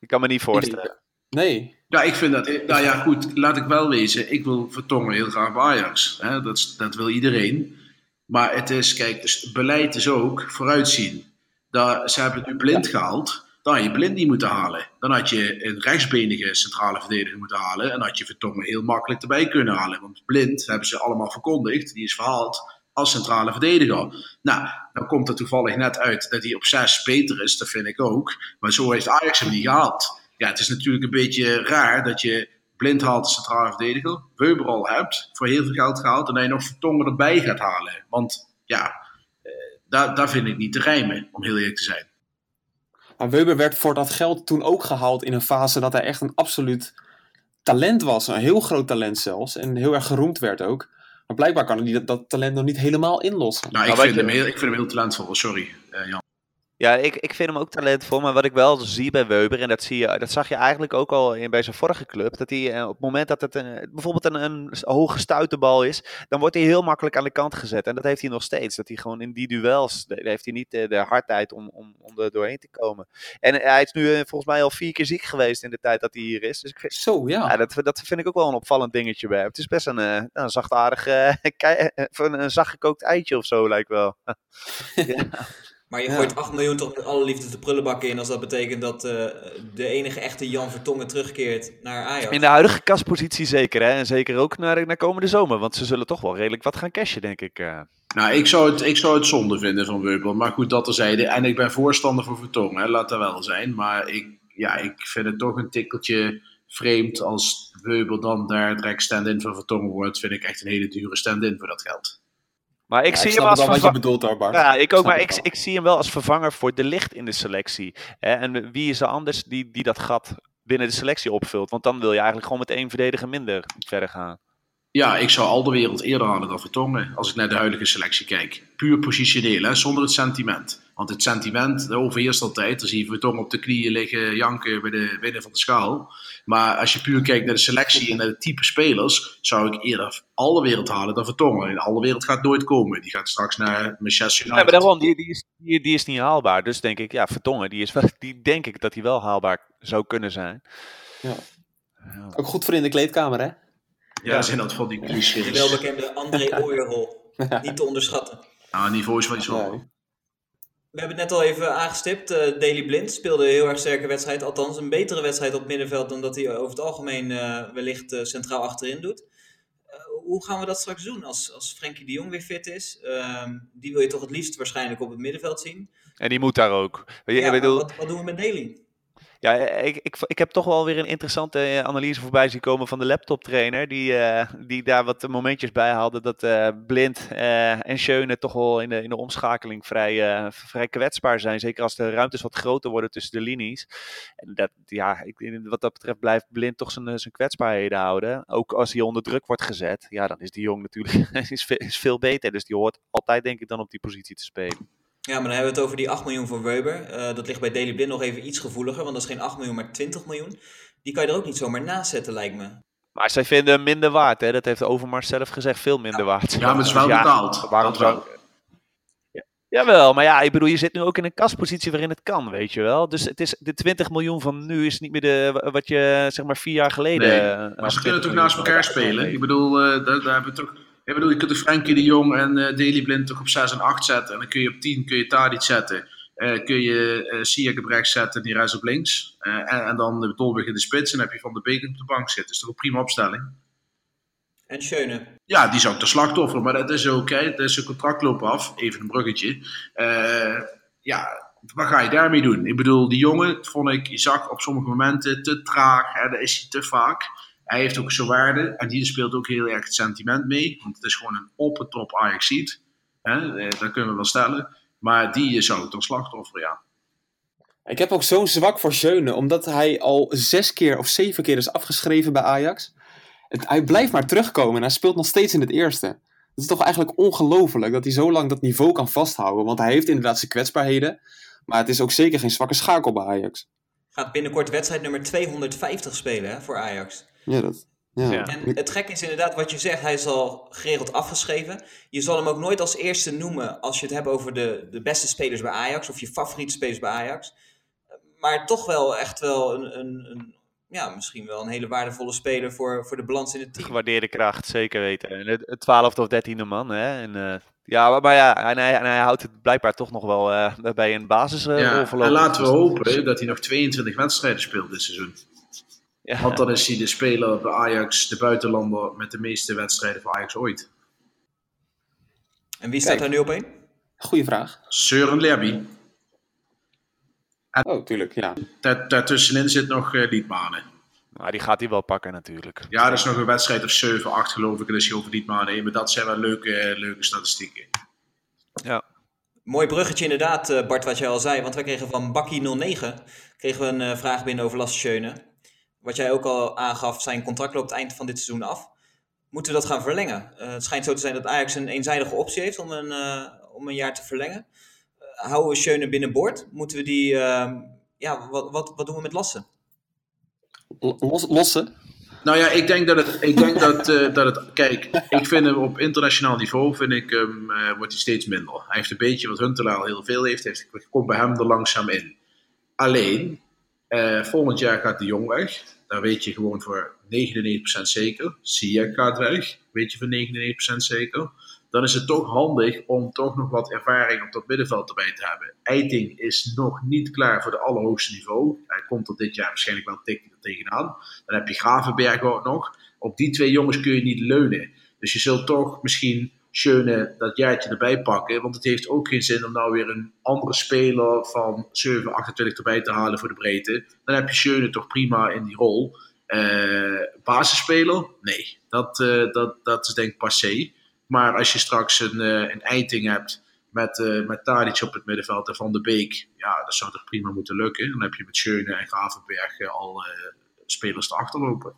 Ik kan me niet voorstellen. Nee. Ja, ik vind dat... Nou ja, goed, laat ik wel wezen. Ik wil Vertonghen heel graag bij Ajax. Hè? Dat, dat wil iedereen. Maar het is, kijk, dus beleid is ook vooruitzien. Daar, ze hebben het nu Blind gehaald. Dan had je Blind niet moeten halen. Dan had je een rechtsbenige centrale verdediger moeten halen. En had je Vertonghen heel makkelijk erbij kunnen halen. Want Blind hebben ze allemaal verkondigd. Die is verhaald als centrale verdediger. Nou, dan komt er toevallig net uit dat hij op zes beter is. Dat vind ik ook. Maar zo heeft Ajax hem niet gehaald. Ja, het is natuurlijk een beetje raar dat je Blind haalt als centrale verdediger. Wöber al hebt, voor heel veel geld gehaald. En dat je nog Vertonghen erbij gaat halen. Want ja, daar, daar vind ik niet te rijmen, om heel eerlijk te zijn. Maar Wöber werd voor dat geld toen ook gehaald in een fase dat hij echt een absoluut talent was. Een heel groot talent zelfs. En heel erg geroemd werd ook. Maar blijkbaar kan hij dat, dat talent nog niet helemaal inlossen. Nou, ik, nou, vind, hem heel, ik vind hem heel talentvol. Sorry, uh, Jan. Ja, ik, ik vind hem ook talentvol. Maar wat ik wel zie bij Wöber, en dat, zie je, dat zag je eigenlijk ook al in, bij zijn vorige club. Dat hij op het moment dat het een, bijvoorbeeld een, een hoge stuiterbal is, dan wordt hij heel makkelijk aan de kant gezet. En dat heeft hij nog steeds. Dat hij gewoon in die duels, daar heeft hij niet de, de hardheid om, om, om er doorheen te komen. En hij is nu volgens mij al vier keer ziek geweest in de tijd dat hij hier is. Dus ik vind, Zo, ja. ja dat, dat vind ik ook wel een opvallend dingetje bij hem. Het is best een, een zachtaardig, een, een zachtgekookt eitje of zo lijkt wel. Ja. Maar je gooit ja. acht miljoen toch met alle liefde de prullenbak in, als dat betekent dat uh, de enige echte Jan Vertonghen terugkeert naar Ajax. In de huidige kastpositie zeker, hè? En zeker ook naar, naar komende zomer, want ze zullen toch wel redelijk wat gaan cashen, denk ik. Uh. Nou, ik zou, het, ik zou het zonde vinden van Wöber, maar goed, dat terzijde. En ik ben voorstander voor Vertonghen, hè? Laat dat wel zijn. Maar ik, ja, ik vind het toch een tikkeltje vreemd als Wöber dan daar direct stand-in van Vertonghen wordt. Vind ik echt een hele dure stand-in voor dat geld. Maar ik ja, zie ik hem als vervanger. Wat je bedoelt daar, Bart. Ja, ik ook, ik maar ik, ik zie hem wel als vervanger voor De Ligt in de selectie. En wie is er anders die, die dat gat binnen de selectie opvult? Want dan wil je eigenlijk gewoon met één verdediger minder verder gaan. Ja, ik zou al de wereld eerder halen dan Vertonghen, als ik naar de huidige selectie kijk. Puur positioneel, hè, zonder het sentiment. Want het sentiment overheerst altijd. Dan zie je Vertonghen op de knieën liggen janken bij de winnen van de schaal. Maar als je puur kijkt naar de selectie en naar de type spelers, zou ik eerder alle wereld halen dan Vertonghen. En alle wereld gaat nooit komen. Die gaat straks naar Manchester United. Ja, maar daarom, die, die, is, die, die is niet haalbaar. Dus denk ik, ja, Vertonghen, die, is wel, die denk ik dat hij wel haalbaar zou kunnen zijn. Ja. Ja. Ook goed voor in de kleedkamer, hè? Ja, ja, zijn dat van die clichés. De welbekende André Ooyerhol. Niet te onderschatten. Nou, niveau is wel iets hoog. We hebben het net al even aangestipt. Uh, Daley Blind speelde een heel erg sterke wedstrijd. Althans, een betere wedstrijd op middenveld dan dat hij over het algemeen uh, wellicht uh, centraal achterin doet. Uh, hoe gaan we dat straks doen als, als Frenkie de Jong weer fit is? Uh, die wil je toch het liefst waarschijnlijk op het middenveld zien. En die moet daar ook. Ja, bedoel... wat, wat doen we met Daley? Ja, ik, ik, ik heb toch wel weer een interessante analyse voorbij zien komen van de laptoptrainer. Die, uh, die daar wat momentjes bij haalde dat uh, Blind uh, en Schöne toch wel in de, in de omschakeling vrij, uh, vrij kwetsbaar zijn. Zeker als de ruimtes wat groter worden tussen de linies. En dat, ja, ik, wat dat betreft blijft Blind toch zijn, zijn kwetsbaarheden houden. Ook als hij onder druk wordt gezet. Ja, dan is die Jong natuurlijk is veel, is veel beter. Dus die hoort altijd denk ik dan op die positie te spelen. Ja, maar dan hebben we het over die acht miljoen voor Wöber. Uh, dat ligt bij Daley Blind nog even iets gevoeliger, want dat is geen acht miljoen, maar twintig miljoen. Die kan je er ook niet zomaar naast zetten, lijkt me. Maar zij vinden hem minder waard, hè? Dat heeft Overmars zelf gezegd, veel minder ja. waard. Ja, maar het is wel betaald. Ja, waarom zou... ja. Jawel, maar ja, ik bedoel, je zit nu ook in een kaspositie waarin het kan, weet je wel. Dus het is, de twintig miljoen van nu is niet meer de, wat je, zeg maar, vier jaar geleden... Nee, maar ze kunnen het ook naast elkaar spelen. Ik bedoel, uh, daar, daar hebben we toch... Ik bedoel, je kunt de Frenkie de Jong en uh, Daley Blind toch op zes en acht zetten. En dan kun je op tien kun je Tadic zetten. Uh, kun je uh, Ziyech op rechts zetten en die Neres op links. Uh, en, en dan Dolberg in de spits en dan heb je Van de Beek op de bank zitten. Dat is toch een prima opstelling. En Schöne. Ja, die is ook de slachtoffer. Maar dat is ook, hè, dat is een contractloop af. Even een bruggetje. Uh, ja, wat ga je daarmee doen? Ik bedoel, die jongen, vond ik, je zag op sommige momenten te traag. Hè, daar is hij te vaak. Hij heeft ook zijn waarde en die speelt ook heel erg het sentiment mee. Want het is gewoon een op-top Ajaxiet. Dat kunnen we wel stellen. Maar die is ook een slachtoffer, ja. Ik heb ook zo'n zwak voor Schöne, omdat hij al zes keer of zeven keer is afgeschreven bij Ajax. Het, hij blijft maar terugkomen en hij speelt nog steeds in het eerste. Het is toch eigenlijk ongelooflijk dat hij zo lang dat niveau kan vasthouden. Want hij heeft inderdaad zijn kwetsbaarheden, maar het is ook zeker geen zwakke schakel bij Ajax. Gaat binnenkort wedstrijd nummer tweehonderdvijftig spelen, hè, voor Ajax. Ja, dat... Ja. Ja. En het gekke is inderdaad wat je zegt, hij is al geregeld afgeschreven. Je zal hem ook nooit als eerste noemen als je het hebt over de, de beste spelers bij Ajax of je favoriete spelers bij Ajax. Maar toch wel echt wel een, een, een ja, misschien wel een hele waardevolle speler voor, voor de balans in het team. Gewaardeerde kracht, zeker weten. Het twaalfde of dertiende man, hè. En, uh, ja, maar ja, en hij, en hij houdt het blijkbaar toch nog wel uh, bij een basisrol. Uh, ja, en laten we hopen dat hij nog tweeëntwintig wedstrijden speelt dit seizoen. Ja. Want dan is hij de speler bij Ajax, de buitenlander, met de meeste wedstrijden voor Ajax ooit. En wie staat daar nu op één? Goeie vraag. Søren Lerby. En oh, tuurlijk, ja. Daartussenin zit nog uh, Liedmanen. Nou, die gaat hij wel pakken natuurlijk. Ja, dat is nog een wedstrijd of zeven, acht geloof ik. En dat is over Liedmanen heen. Maar dat zijn wel leuke, leuke statistieken. Ja. Mooi bruggetje inderdaad, Bart, wat jij al zei. Want wij kregen van Bakkie nul negen kregen we een uh, vraag binnen over Lasse Schöne. Wat jij ook al aangaf, zijn contract loopt het eind van dit seizoen af. Moeten we dat gaan verlengen? Uh, het schijnt zo te zijn dat Ajax een eenzijdige optie heeft om een, uh, om een jaar te verlengen. Uh, houden we Schöne binnenboord? Moeten we die... Uh, ja, wat, wat, wat doen we met Lasse? Los, lossen? Nou ja, ik denk dat het... Ik denk dat, uh, dat het kijk, ik vind hem op internationaal niveau, vind ik, um, uh, wordt hij steeds minder. Hij heeft een beetje wat Huntelaar heel veel heeft. heeft komt bij hem er langzaam in. Alleen... Uh, volgend jaar gaat de Jong weg. Daar weet je gewoon voor negenennegentig procent zeker. Ziyech gaat weg. Weet je voor negenennegentig procent zeker. Dan is het toch handig om toch nog wat ervaring op dat middenveld erbij te hebben. Eiting is nog niet klaar voor het allerhoogste niveau. Hij komt er dit jaar waarschijnlijk wel tik tegenaan. Dan heb je Gravenberch ook nog. Op die twee jongens kun je niet leunen. Dus je zult toch misschien Schöne dat jaartje erbij pakken. Want het heeft ook geen zin om nou weer een andere speler van zeven, achtentwintig erbij te halen voor de breedte. Dan heb je Schöne toch prima in die rol. Uh, basisspeler? Nee. Dat, uh, dat, dat is denk ik passé. Maar als je straks een, uh, een eiting hebt met, uh, met Tadic op het middenveld en Van de Beek. Ja, dat zou toch prima moeten lukken. Dan heb je met Schöne en Gravenberch uh, al uh, spelers te achterlopen.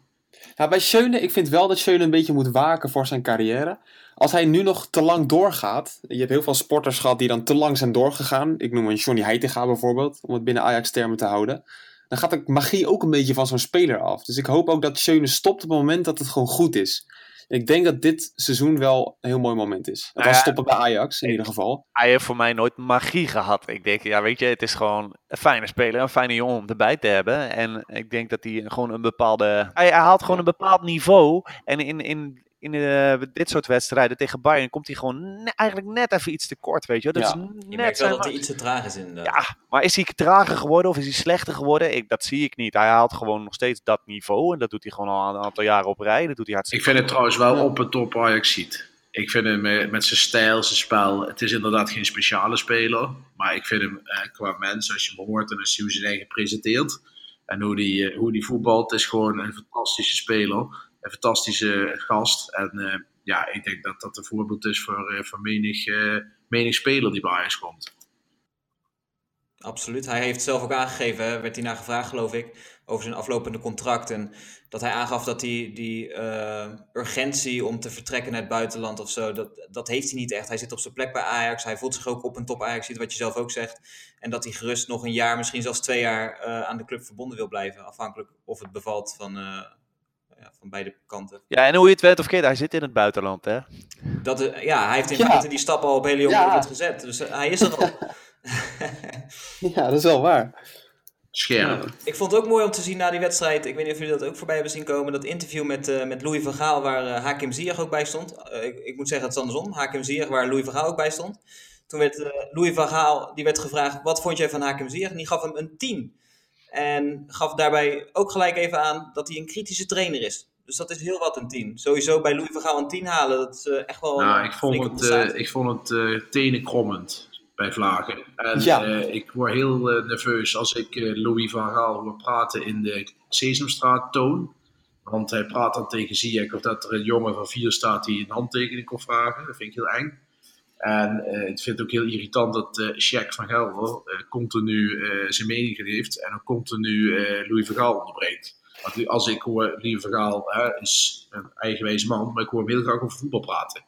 Nou, bij Schöne, ik vind wel dat Schöne een beetje moet waken voor zijn carrière. Als hij nu nog te lang doorgaat, je hebt heel veel sporters gehad die dan te lang zijn doorgegaan. Ik noem een Johnny Heitinga bijvoorbeeld, om het binnen Ajax-termen te houden. Dan gaat de magie ook een beetje van zo'n speler af. Dus ik hoop ook dat Schöne stopt op het moment dat het gewoon goed is. Ik denk dat dit seizoen wel een heel mooi moment is. Nou ja, dan stoppen bij Ajax, in ieder geval. Hij heeft voor mij nooit magie gehad. Ik denk, ja weet je, het is gewoon een fijne speler, een fijne jongen om erbij te hebben. En ik denk dat hij gewoon een bepaalde... Hij haalt gewoon een bepaald niveau. En in, in, in uh, dit soort wedstrijden tegen Bayern komt hij gewoon ne- eigenlijk net even iets te kort, weet je. Dat ja. is net je merkt wel dat hij iets te traag is in de... Ja, maar is hij trager geworden of is hij slechter geworden? Ik, dat zie ik niet. Hij haalt gewoon nog steeds dat niveau en dat doet hij gewoon al een aantal jaren op rij. Dat doet hij hartstikke ik vind het trouwens wel op het top Ajax ziet. Ik vind hem met, met zijn stijl, zijn spel, het is inderdaad geen speciale speler, maar ik vind hem eh, qua mens, als je hem hoort en als je hoe zijn eigen presenteert en hoe die, hoe die voetbalt, is gewoon een fantastische speler. Een fantastische gast. En uh, ja, ik denk dat dat een voorbeeld is voor, uh, voor menig, uh, menig speler die bij Ajax komt. Absoluut. Hij heeft zelf ook aangegeven, hè, werd hij naar gevraagd geloof ik, over zijn aflopende contract. En dat hij aangaf dat die, die uh, urgentie om te vertrekken naar het buitenland of zo, dat, dat heeft hij niet echt. Hij zit op zijn plek bij Ajax. Hij voelt zich ook op een top Ajax, ziet wat je zelf ook zegt. En dat hij gerust nog een jaar, misschien zelfs twee jaar uh, aan de club verbonden wil blijven. Afhankelijk of het bevalt van... Uh, Ja, van beide kanten. Ja, en hoe je het weet of keert, hij zit in het buitenland, hè? Dat, ja, hij heeft in feite ja. die stap al op hele jonge ja. gezet. Dus hij is er al. Ja, dat is wel waar. Scherp. Ja, ik vond het ook mooi om te zien na die wedstrijd, ik weet niet of jullie dat ook voorbij hebben zien komen, dat interview met, uh, met Louis van Gaal, waar uh, Hakim Ziyech ook bij stond. Uh, ik, ik moet zeggen, het is andersom. Hakim Ziyech, waar Louis van Gaal ook bij stond. Toen werd uh, Louis van Gaal, die werd gevraagd, wat vond jij van Hakim Ziyech? En die gaf hem een tien. En gaf daarbij ook gelijk even aan dat hij een kritische trainer is. Dus dat is heel wat een tien. Sowieso bij Louis van Gaal een tien halen, dat is uh, echt wel... Nou, ik vond het, uh, ik vond het uh, tenenkrommend bij Vlagen. En ja. uh, ik word heel uh, nerveus als ik uh, Louis van Gaal wil praten in de Sesamstraat-toon. Want hij praat dan tegen Ziyech of dat er een jongen van vier staat die een handtekening kon vragen. Dat vind ik heel eng. En uh, ik vind het ook heel irritant dat uh, Jack van Gelder uh, continu uh, zijn mening geeft en ook continu uh, Louis van Gaal onderbreekt. Want als ik hoor, Louis van Gaal uh, is een eigenwijs man, maar ik hoor hem heel graag over voetbal praten.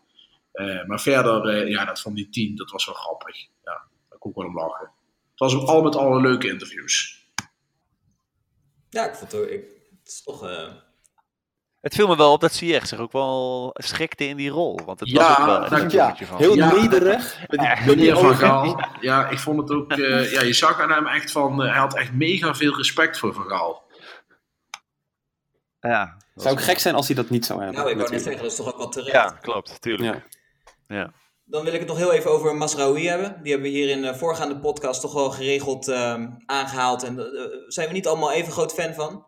Uh, maar verder, uh, ja, dat van die tien, dat was wel grappig. Ja, daar kon ik wel om lachen. Het was ook al met alle leuke interviews. Ja, ik vond het ook... Ik, het is toch... Uh... Het viel me wel op dat Ziyech zich ook wel schikte in die rol. Want het ja, was ook wel een dat, ja, van. Heel ja, nederig. Met die meneer Van Gaal. Ja, ik vond het ook... Uh, ja, je zag aan hem echt van... Uh, hij had echt mega veel respect voor Van Gaal. Ja. Het zou ook gek zijn als hij dat niet zou hebben. Nou, ik wou net zeggen, dat is toch ook wel terecht. Ja, klopt, tuurlijk. Ja. Ja. Dan wil ik het nog heel even over Mazraoui hebben. Die hebben we hier in de voorgaande podcast toch wel geregeld uh, aangehaald. En daar uh, zijn we niet allemaal even groot fan van.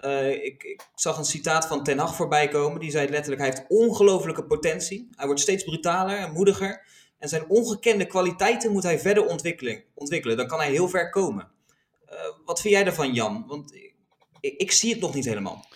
Uh, ik, ik zag een citaat van Ten Hag voorbij komen. Die zei letterlijk, hij heeft ongelofelijke potentie. Hij wordt steeds brutaler en moediger. En zijn ongekende kwaliteiten moet hij verder ontwikkelen. ontwikkelen. Dan kan hij heel ver komen. Uh, wat vind jij daarvan, Jan? Want ik, ik zie het nog niet helemaal.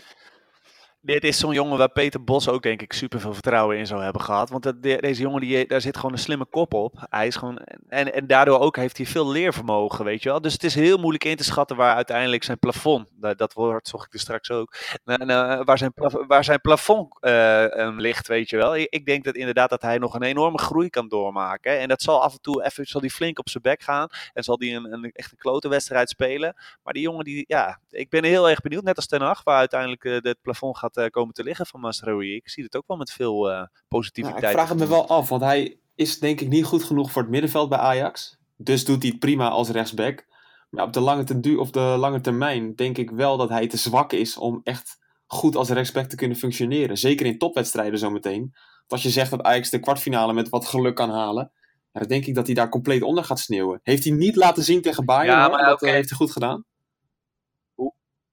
Dit is zo'n jongen waar Peter Bos ook denk ik super veel vertrouwen in zou hebben gehad. Want dat, de, deze jongen, die, daar zit gewoon een slimme kop op. Hij is gewoon, en, en daardoor ook heeft hij veel leervermogen, weet je wel. Dus het is heel moeilijk in te schatten waar uiteindelijk zijn plafond, dat, dat woord zocht ik er straks ook, waar zijn, waar zijn plafond uh, ligt, weet je wel. Ik denk dat inderdaad dat hij nog een enorme groei kan doormaken. En dat zal af en toe even, zal die flink op zijn bek gaan. En zal die een, een, echt een klote wedstrijd spelen. Maar die jongen, die, ja, ik ben heel erg benieuwd, net als Ten Hag, waar uiteindelijk uh, het plafond gaat komen te liggen van Mazraoui. Ik zie het ook wel met veel uh, positiviteit. Nou, ik vraag het me wel af, want hij is denk ik niet goed genoeg voor het middenveld bij Ajax. Dus doet hij het prima als rechtsback. Maar op de lange, tendu- of de lange termijn denk ik wel dat hij te zwak is om echt goed als rechtsback te kunnen functioneren. Zeker in topwedstrijden zometeen. Want als je zegt dat Ajax de kwartfinale met wat geluk kan halen, dan denk ik dat hij daar compleet onder gaat sneeuwen. Heeft hij niet laten zien tegen Bayern, ja, maar dat okay. uh, heeft hij goed gedaan.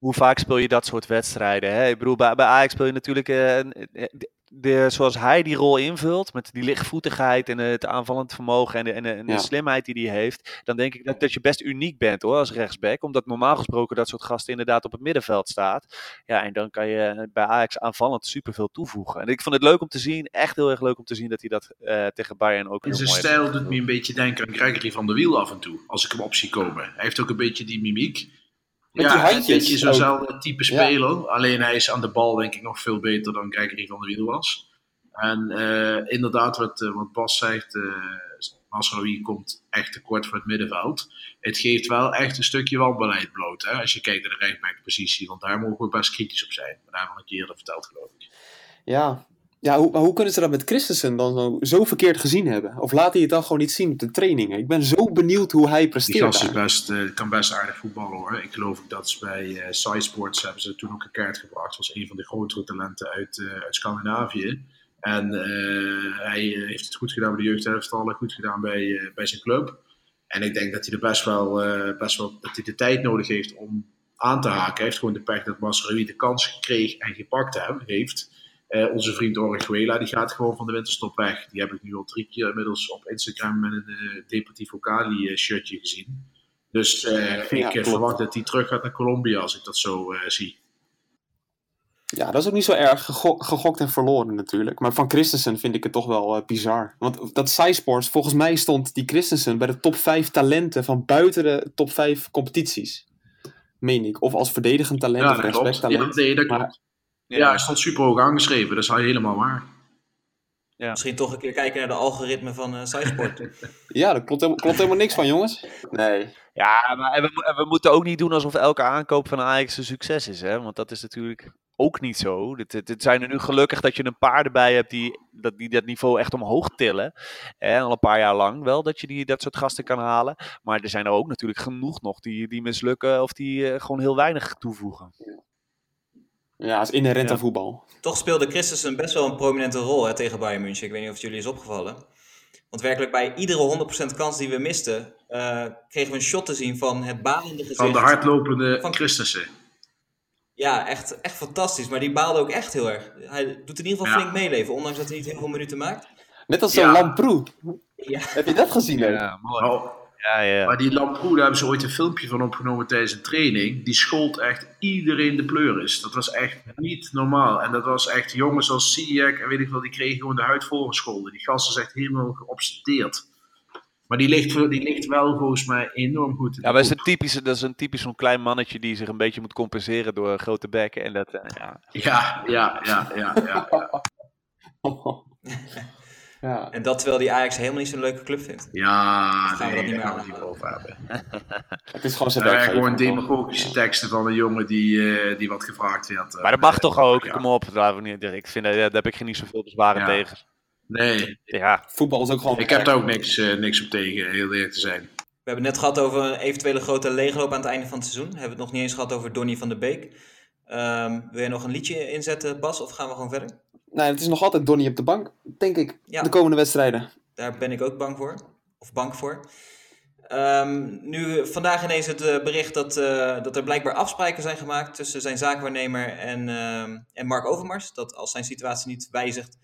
Hoe vaak speel je dat soort wedstrijden? Hè? Ik bedoel, bij, bij Ajax speel je natuurlijk... Uh, de, de, zoals hij die rol invult, met die lichtvoetigheid en uh, het aanvallend vermogen en de, en de, en de ja. slimheid die hij heeft, dan denk ik dat, dat je best uniek bent hoor, als rechtsback. Omdat normaal gesproken dat soort gasten inderdaad op het middenveld staat. Ja, en dan kan je bij Ajax aanvallend superveel toevoegen. En ik vond het leuk om te zien, echt heel erg leuk om te zien dat hij dat uh, tegen Bayern ook heel mooi heeft. Zijn stijl doet me een beetje denken aan Gregory van der Wiel af en toe, als ik hem op zie komen. Hij heeft ook een beetje die mimiek. Met ja, die handjes. Een beetje zo'n type speler. Ja. Alleen hij is aan de bal denk ik nog veel beter dan Gregory van der Wiel was. En uh, inderdaad, wat, uh, wat Bas zegt, uh, Mazraoui komt echt tekort voor het middenveld. Het geeft wel echt een stukje wanbeleid bloot. Hè, als je kijkt naar de rechtsbackpositie, want daar mogen we best kritisch op zijn. Maar daar heb ik je eerder verteld, geloof ik. Ja, ja hoe, hoe kunnen ze dat met Christensen dan zo verkeerd gezien hebben? Of laat hij het dan gewoon niet zien op de trainingen? Ik ben zo benieuwd hoe hij presteert. Die gast is best, uh, kan best aardig voetballen hoor. Ik geloof ook dat ze bij uh, SciSports hebben ze toen ook een kaart gebracht. Dat was een van de grotere talenten uit, uh, uit Scandinavië. En uh, hij uh, heeft het goed gedaan bij de jeugdhelftallen, goed gedaan bij, uh, bij zijn club. En ik denk dat hij er best wel, uh, best wel dat hij de tijd nodig heeft om aan te haken. Hij heeft gewoon de pech dat Mazraoui de kans gekregen en gepakt hem, heeft... Uh, onze vriend Orihuela, die gaat gewoon van de winterstop weg. Die heb ik nu al drie keer inmiddels op Instagram met een uh, Deportivo Cali shirtje gezien. Dus uh, ja, ik ja, verwacht dat hij terug gaat naar Colombia als ik dat zo uh, zie. Ja, dat is ook niet zo erg gego- gegokt en verloren natuurlijk. Maar van Christensen vind ik het toch wel uh, bizar. Want dat SciSports, volgens mij stond die Christensen bij de top vijf talenten van buiten de top vijf competities. Meen ik. Of als verdedigend talent ja, of respecttalent. Ja, nee, dat klopt. Maar, Ja, ja, hij stond super hoog aangeschreven. Dat is helemaal waar. Ja. Misschien toch een keer kijken naar de algoritme van uh, SciSport. Ja, dat klopt, klopt helemaal niks van, jongens. Nee. Ja, maar we, we moeten ook niet doen alsof elke aankoop van Ajax een succes is. Hè? Want dat is natuurlijk ook niet zo. Het, het, het zijn er nu gelukkig dat je een paar erbij hebt die dat, die dat niveau echt omhoog tillen. En al een paar jaar lang wel dat je die, dat soort gasten kan halen. Maar er zijn er ook natuurlijk genoeg nog die, die mislukken of die uh, gewoon heel weinig toevoegen. Ja, dat is inherent ja. aan voetbal. Toch speelde Christensen best wel een prominente rol hè, tegen Bayern München. Ik weet niet of het jullie is opgevallen. Want werkelijk bij iedere honderd procent kans die we misten... Uh, kregen we een shot te zien van het balende gezicht. Van de hardlopende van Christensen. Ja, echt, echt fantastisch. Maar die baalde ook echt heel erg. Hij doet in ieder geval ja. flink meeleven. Ondanks dat hij niet heel veel minuten maakt. Net als zo'n ja. Lamproe. Ja. Heb je dat gezien? Ja, mooi. Nou, Ja, ja. Maar die Lamproe, daar hebben ze ooit een filmpje van opgenomen tijdens een training. Die schold echt iedereen de pleur is. Dat was echt niet normaal. En dat was echt jongens als Ziyech en weet ik wel, die kregen gewoon de huid volgescholden. Die gast is echt helemaal geobsedeerd. Maar die ligt, die ligt wel volgens mij enorm goed. Ja, maar is een typische, dat is een typisch zo'n klein mannetje die zich een beetje moet compenseren door grote bekken. En dat, uh, ja. ja, ja, ja, ja, ja. ja. Ja. En dat terwijl die Ajax helemaal niet zo'n leuke club vindt. Ja, dus gaan nee, we dat niet meer aan die over hebben. Het is gewoon zijn uh, gewoon demagogische ja. teksten van een jongen die, uh, die wat gevraagd werd. Uh, maar dat mag uh, toch ook, ja. kom op. Ik vind, uh, daar heb ik niet zoveel bezwaren ja. tegen. Nee, ja. voetbal is ook gewoon... Ik heb daar ook niks, uh, niks op tegen, heel eerlijk te zijn. We hebben het net gehad over een eventuele grote leegloop aan het einde van het seizoen. We hebben het nog niet eens gehad over Donny van de Beek. Um, wil je nog een liedje inzetten, Bas, of gaan we gewoon verder? Nee, het is nog altijd Donny op de bank, denk ik, ja. de komende wedstrijden. Daar ben ik ook bang voor, of bang voor. Um, nu vandaag ineens het uh, bericht dat, uh, dat er blijkbaar afspraken zijn gemaakt tussen zijn zaakwaarnemer en, uh, en Mark Overmars. Dat als zijn situatie niet wijzigt,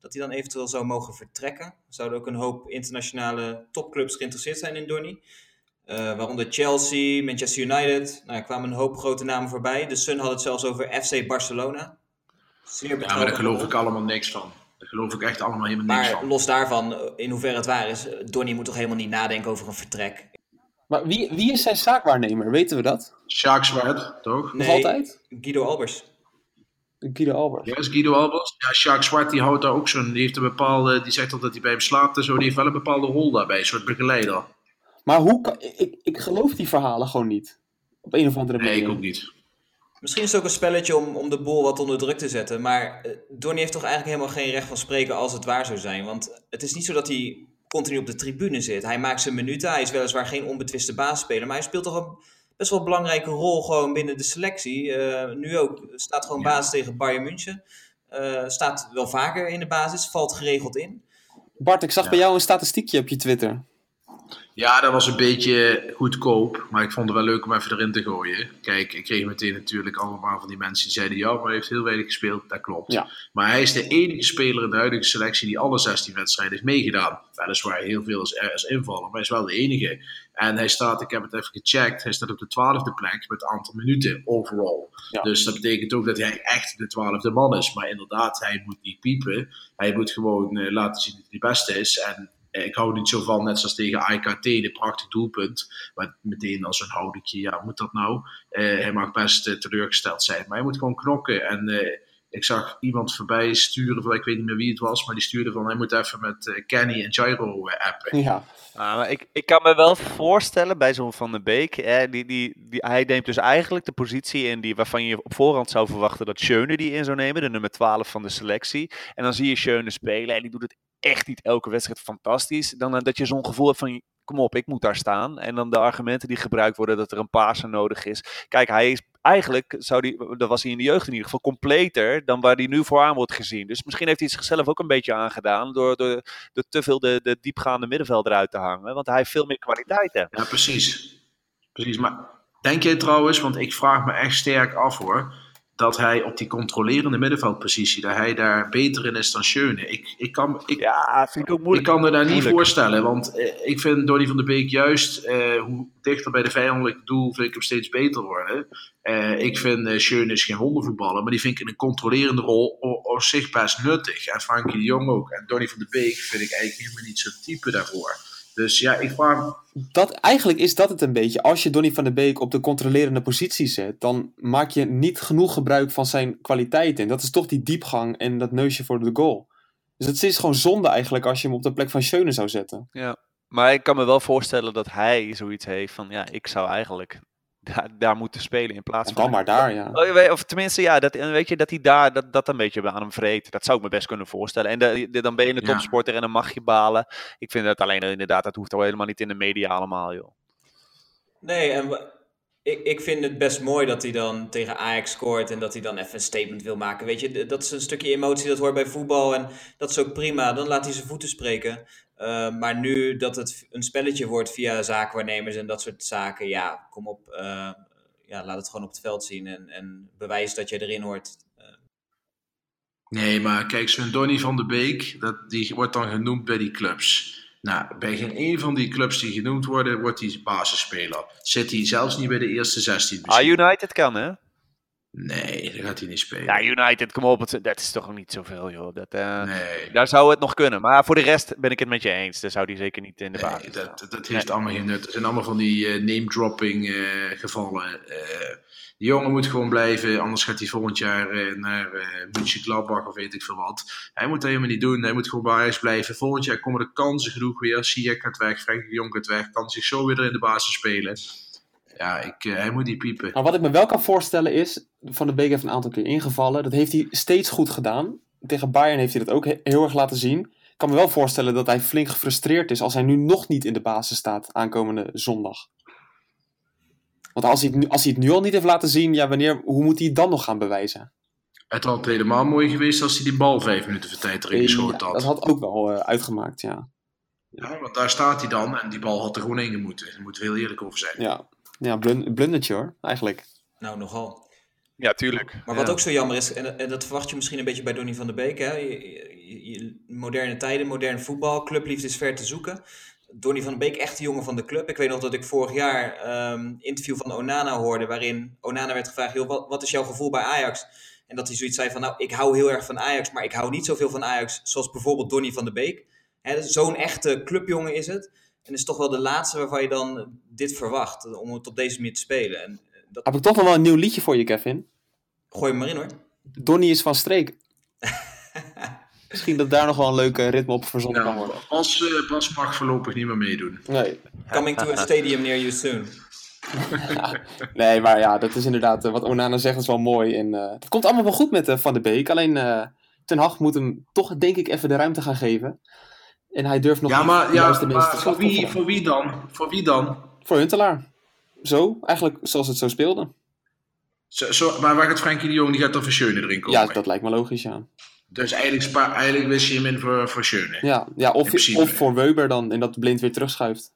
dat hij dan eventueel zou mogen vertrekken. Er zouden ook een hoop internationale topclubs geïnteresseerd zijn in Donny. Uh, waaronder Chelsea, Manchester United, nou, er kwamen een hoop grote namen voorbij. De Sun had het zelfs over F C Barcelona. Ja, maar daar geloof ik allemaal niks van. Daar geloof ik echt allemaal helemaal niks maar van. Maar los daarvan, in hoeverre het waar is, Donny moet toch helemaal niet nadenken over een vertrek. Maar wie, wie is zijn zaakwaarnemer? Weten we dat? Sjaak Zwart, toch? Nee, nog altijd? Guido Albers. Guido Albers. Ja, is Guido Albers. Ja, Sjaak Zwart die houdt daar ook zo'n, die heeft een bepaalde, die zegt altijd dat hij bij hem slaapt en zo, die heeft wel een bepaalde rol daarbij, een soort begeleider. Maar hoe kan, ik, ik geloof die verhalen gewoon niet. Op een of andere manier. Nee, ik ook niet. Misschien is het ook een spelletje om, om de boel wat onder druk te zetten. Maar Donny heeft toch eigenlijk helemaal geen recht van spreken als het waar zou zijn. Want het is niet zo dat hij continu op de tribune zit. Hij maakt zijn minuten. Hij is weliswaar geen onbetwiste baasspeler. Maar hij speelt toch een best wel een belangrijke rol gewoon binnen de selectie. Uh, nu ook. Staat gewoon ja. basis tegen Bayern München. Uh, staat wel vaker in de basis. Valt geregeld in. Bart, ik zag ja. bij jou een statistiekje op je Twitter. Ja, dat was een beetje goedkoop, maar ik vond het wel leuk om even erin te gooien. Kijk, ik kreeg meteen natuurlijk allemaal van die mensen die zeiden, ja, maar hij heeft heel weinig gespeeld. Dat klopt. Ja. Maar hij is de enige speler in de huidige selectie die alle zestien wedstrijden heeft meegedaan. Weliswaar heel veel als, als invaller, maar hij is wel de enige. En hij staat, ik heb het even gecheckt, hij staat op de twaalfde plek met een aantal minuten overall. Ja. Dus dat betekent ook dat hij echt de twaalfde man is. Maar inderdaad, hij moet niet piepen. Hij moet gewoon uh, laten zien dat hij de beste is en... Ik hou niet zo van, net zoals tegen I K T, de prachtig doelpunt. Maar meteen als een houdekje, ja, moet dat nou? Uh, hij mag best uh, teleurgesteld zijn, maar hij moet gewoon knokken. En uh, ik zag iemand voorbij sturen, van, ik weet niet meer wie het was, maar die stuurde van, hij moet even met uh, Kenny en Gyro uh, appen. Ja. Ah, maar ik, ik kan me wel voorstellen bij zo'n Van de Beek, hè, die, die, die, hij neemt dus eigenlijk de positie in die, waarvan je op voorhand zou verwachten dat Schöne die in zou nemen, de nummer twaalf van de selectie. En dan zie je Schöne spelen en die doet het echt niet elke wedstrijd fantastisch, dan dat je zo'n gevoel hebt van, kom op, ik moet daar staan. En dan de argumenten die gebruikt worden, dat er een passer nodig is. Kijk, hij is eigenlijk, zou die, dat was hij in de jeugd in ieder geval, completer dan waar hij nu voor aan wordt gezien. Dus misschien heeft hij het zichzelf ook een beetje aangedaan door, door, door te veel de, de diepgaande middenvelder uit te hangen, want hij heeft veel meer kwaliteit. Hè. Ja, precies. Precies, maar denk jij trouwens, want ik vraag me echt sterk af hoor, dat hij op die controlerende middenveldpositie, dat hij daar beter in is dan Schöne. Ik, ik, kan, ik, ja, vind ik, ook moeilijk. Ik kan me daar niet moeilijk. voorstellen, want eh, ik vind Donny van de Beek juist, eh, hoe dichter bij de vijandelijke doel, vind ik hem steeds beter worden. Eh, ik vind eh, Schöne is geen hondenvoetballer, maar die vind ik in een controlerende rol op, op zich best nuttig. En Frenkie de Jong ook. En Donny van de Beek vind ik eigenlijk helemaal niet zo'n type daarvoor. Dus ja, ik vraag... Dat, eigenlijk is dat het een beetje. Als je Donny van de Beek op de controlerende positie zet, dan maak je niet genoeg gebruik van zijn kwaliteiten. En dat is toch die diepgang en dat neusje voor de goal. Dus het is gewoon zonde eigenlijk als je hem op de plek van Schöne zou zetten. Ja, maar ik kan me wel voorstellen dat hij zoiets heeft van, ja, ik zou eigenlijk daar, daar moeten spelen in plaats van... Dan maar daar, ja. Oh, of tenminste, ja, dat, weet je, dat hij daar dat, dat een beetje aan hem vreet. Dat zou ik me best kunnen voorstellen. En de, de, dan ben je een topsporter en dan mag je balen. Ik vind dat alleen inderdaad, dat hoeft al helemaal niet in de media allemaal, joh. Nee, en w- ik, ik vind het best mooi dat hij dan tegen Ajax scoort en dat hij dan even een statement wil maken. Weet je, dat is een stukje emotie, dat hoort bij voetbal en dat is ook prima. Dan laat hij zijn voeten spreken. Uh, maar nu dat het een spelletje wordt via zaakwaarnemers en dat soort zaken, ja, kom op, uh, ja, laat het gewoon op het veld zien en, en bewijs dat je erin hoort. Uh. Nee, maar kijk, zo'n Donny van de Beek, dat, die wordt dan genoemd bij die clubs. Nou, bij geen één van die clubs die genoemd worden, wordt hij basisspeler. Zit hij zelfs niet bij de eerste zestien. Ah, United kan, hè? Nee, dat gaat hij niet spelen. Ja, United, kom op. Dat is toch niet zoveel, joh. Dat, uh, nee. Daar zou het nog kunnen. Maar voor de rest ben ik het met je eens. Daar zou hij zeker niet in de basis nee, dat, dat heeft nee. allemaal geen nut. Het zijn allemaal van die uh, name-dropping uh, gevallen. Uh, die jongen moet gewoon blijven. Anders gaat hij volgend jaar uh, naar uh, Mönchengladbach of weet ik veel wat. Hij moet dat helemaal niet doen. Hij moet gewoon bij huis blijven. Volgend jaar komen de kansen genoeg weer. Ziyech gaat weg, Frenkie de Jong gaat weg. Kan zich zo weer in de basis spelen. Ja, ik, uh, hij moet die piepen. Nou, wat ik me wel kan voorstellen is... Van de Beek heeft een aantal keer ingevallen. Dat heeft hij steeds goed gedaan. Tegen Bayern heeft hij dat ook he- heel erg laten zien. Ik kan me wel voorstellen dat hij flink gefrustreerd is... als hij nu nog niet in de basis staat aankomende zondag. Want als hij, als hij het nu al niet heeft laten zien... Ja, wanneer, hoe moet hij het dan nog gaan bewijzen? Het had helemaal mooi geweest... als hij die bal vijf minuten voor tijd erin geschoten ja, had. Dat had ook wel uh, uitgemaakt, ja. Ja, want daar staat hij dan... en die bal had er gewoon in gemoeten. Daar moeten we heel eerlijk over zijn. Ja. Ja, blun- blundertje hoor, eigenlijk. Nou, nogal. Ja, tuurlijk. Maar wat ja. ook zo jammer is, en, en dat verwacht je misschien een beetje bij Donny van de Beek, hè? Je, je, je, moderne tijden, modern voetbal, clubliefde is ver te zoeken. Donny van de Beek, echt de jongen van de club. Ik weet nog dat ik vorig jaar een um, interview van Onana hoorde, waarin Onana werd gevraagd, joh, wat, wat is jouw gevoel bij Ajax? En dat hij zoiets zei van, nou, ik hou heel erg van Ajax, maar ik hou niet zoveel van Ajax, zoals bijvoorbeeld Donny van de Beek. Hè, zo'n echte clubjongen is het. En is toch wel de laatste waarvan je dan dit verwacht, om het op deze manier te spelen. En dat... Heb ik toch nog wel een nieuw liedje voor je, Kevin? Gooi hem maar in, hoor. Donny is van streek. Misschien dat daar nog wel een leuke ritme op verzonnen ja, kan worden. Bas, Bas mag voorlopig niet meer meedoen. Nee. Coming to a stadium near you soon. Nee, maar ja, dat is inderdaad wat Onana zegt, is wel mooi. En, uh, dat komt allemaal wel goed met uh, Van de Beek. Alleen uh, Ten Hag moet hem toch, denk ik, even de ruimte gaan geven. En hij durft nog... Ja, maar, ja, de maar voor, wie, voor wie dan? Voor wie dan? Voor Huntelaar. Zo, eigenlijk zoals het zo speelde. Zo, zo, maar waar gaat Frenkie de Jong? Die gaat dan voor Schöne erin komen. Ja, dat lijkt me logisch, ja. Dus eigenlijk, spa- eigenlijk wist je hem in voor, voor Schöne. Ja, ja of, of voor Wöber dan. En dat Blind weer terugschuift.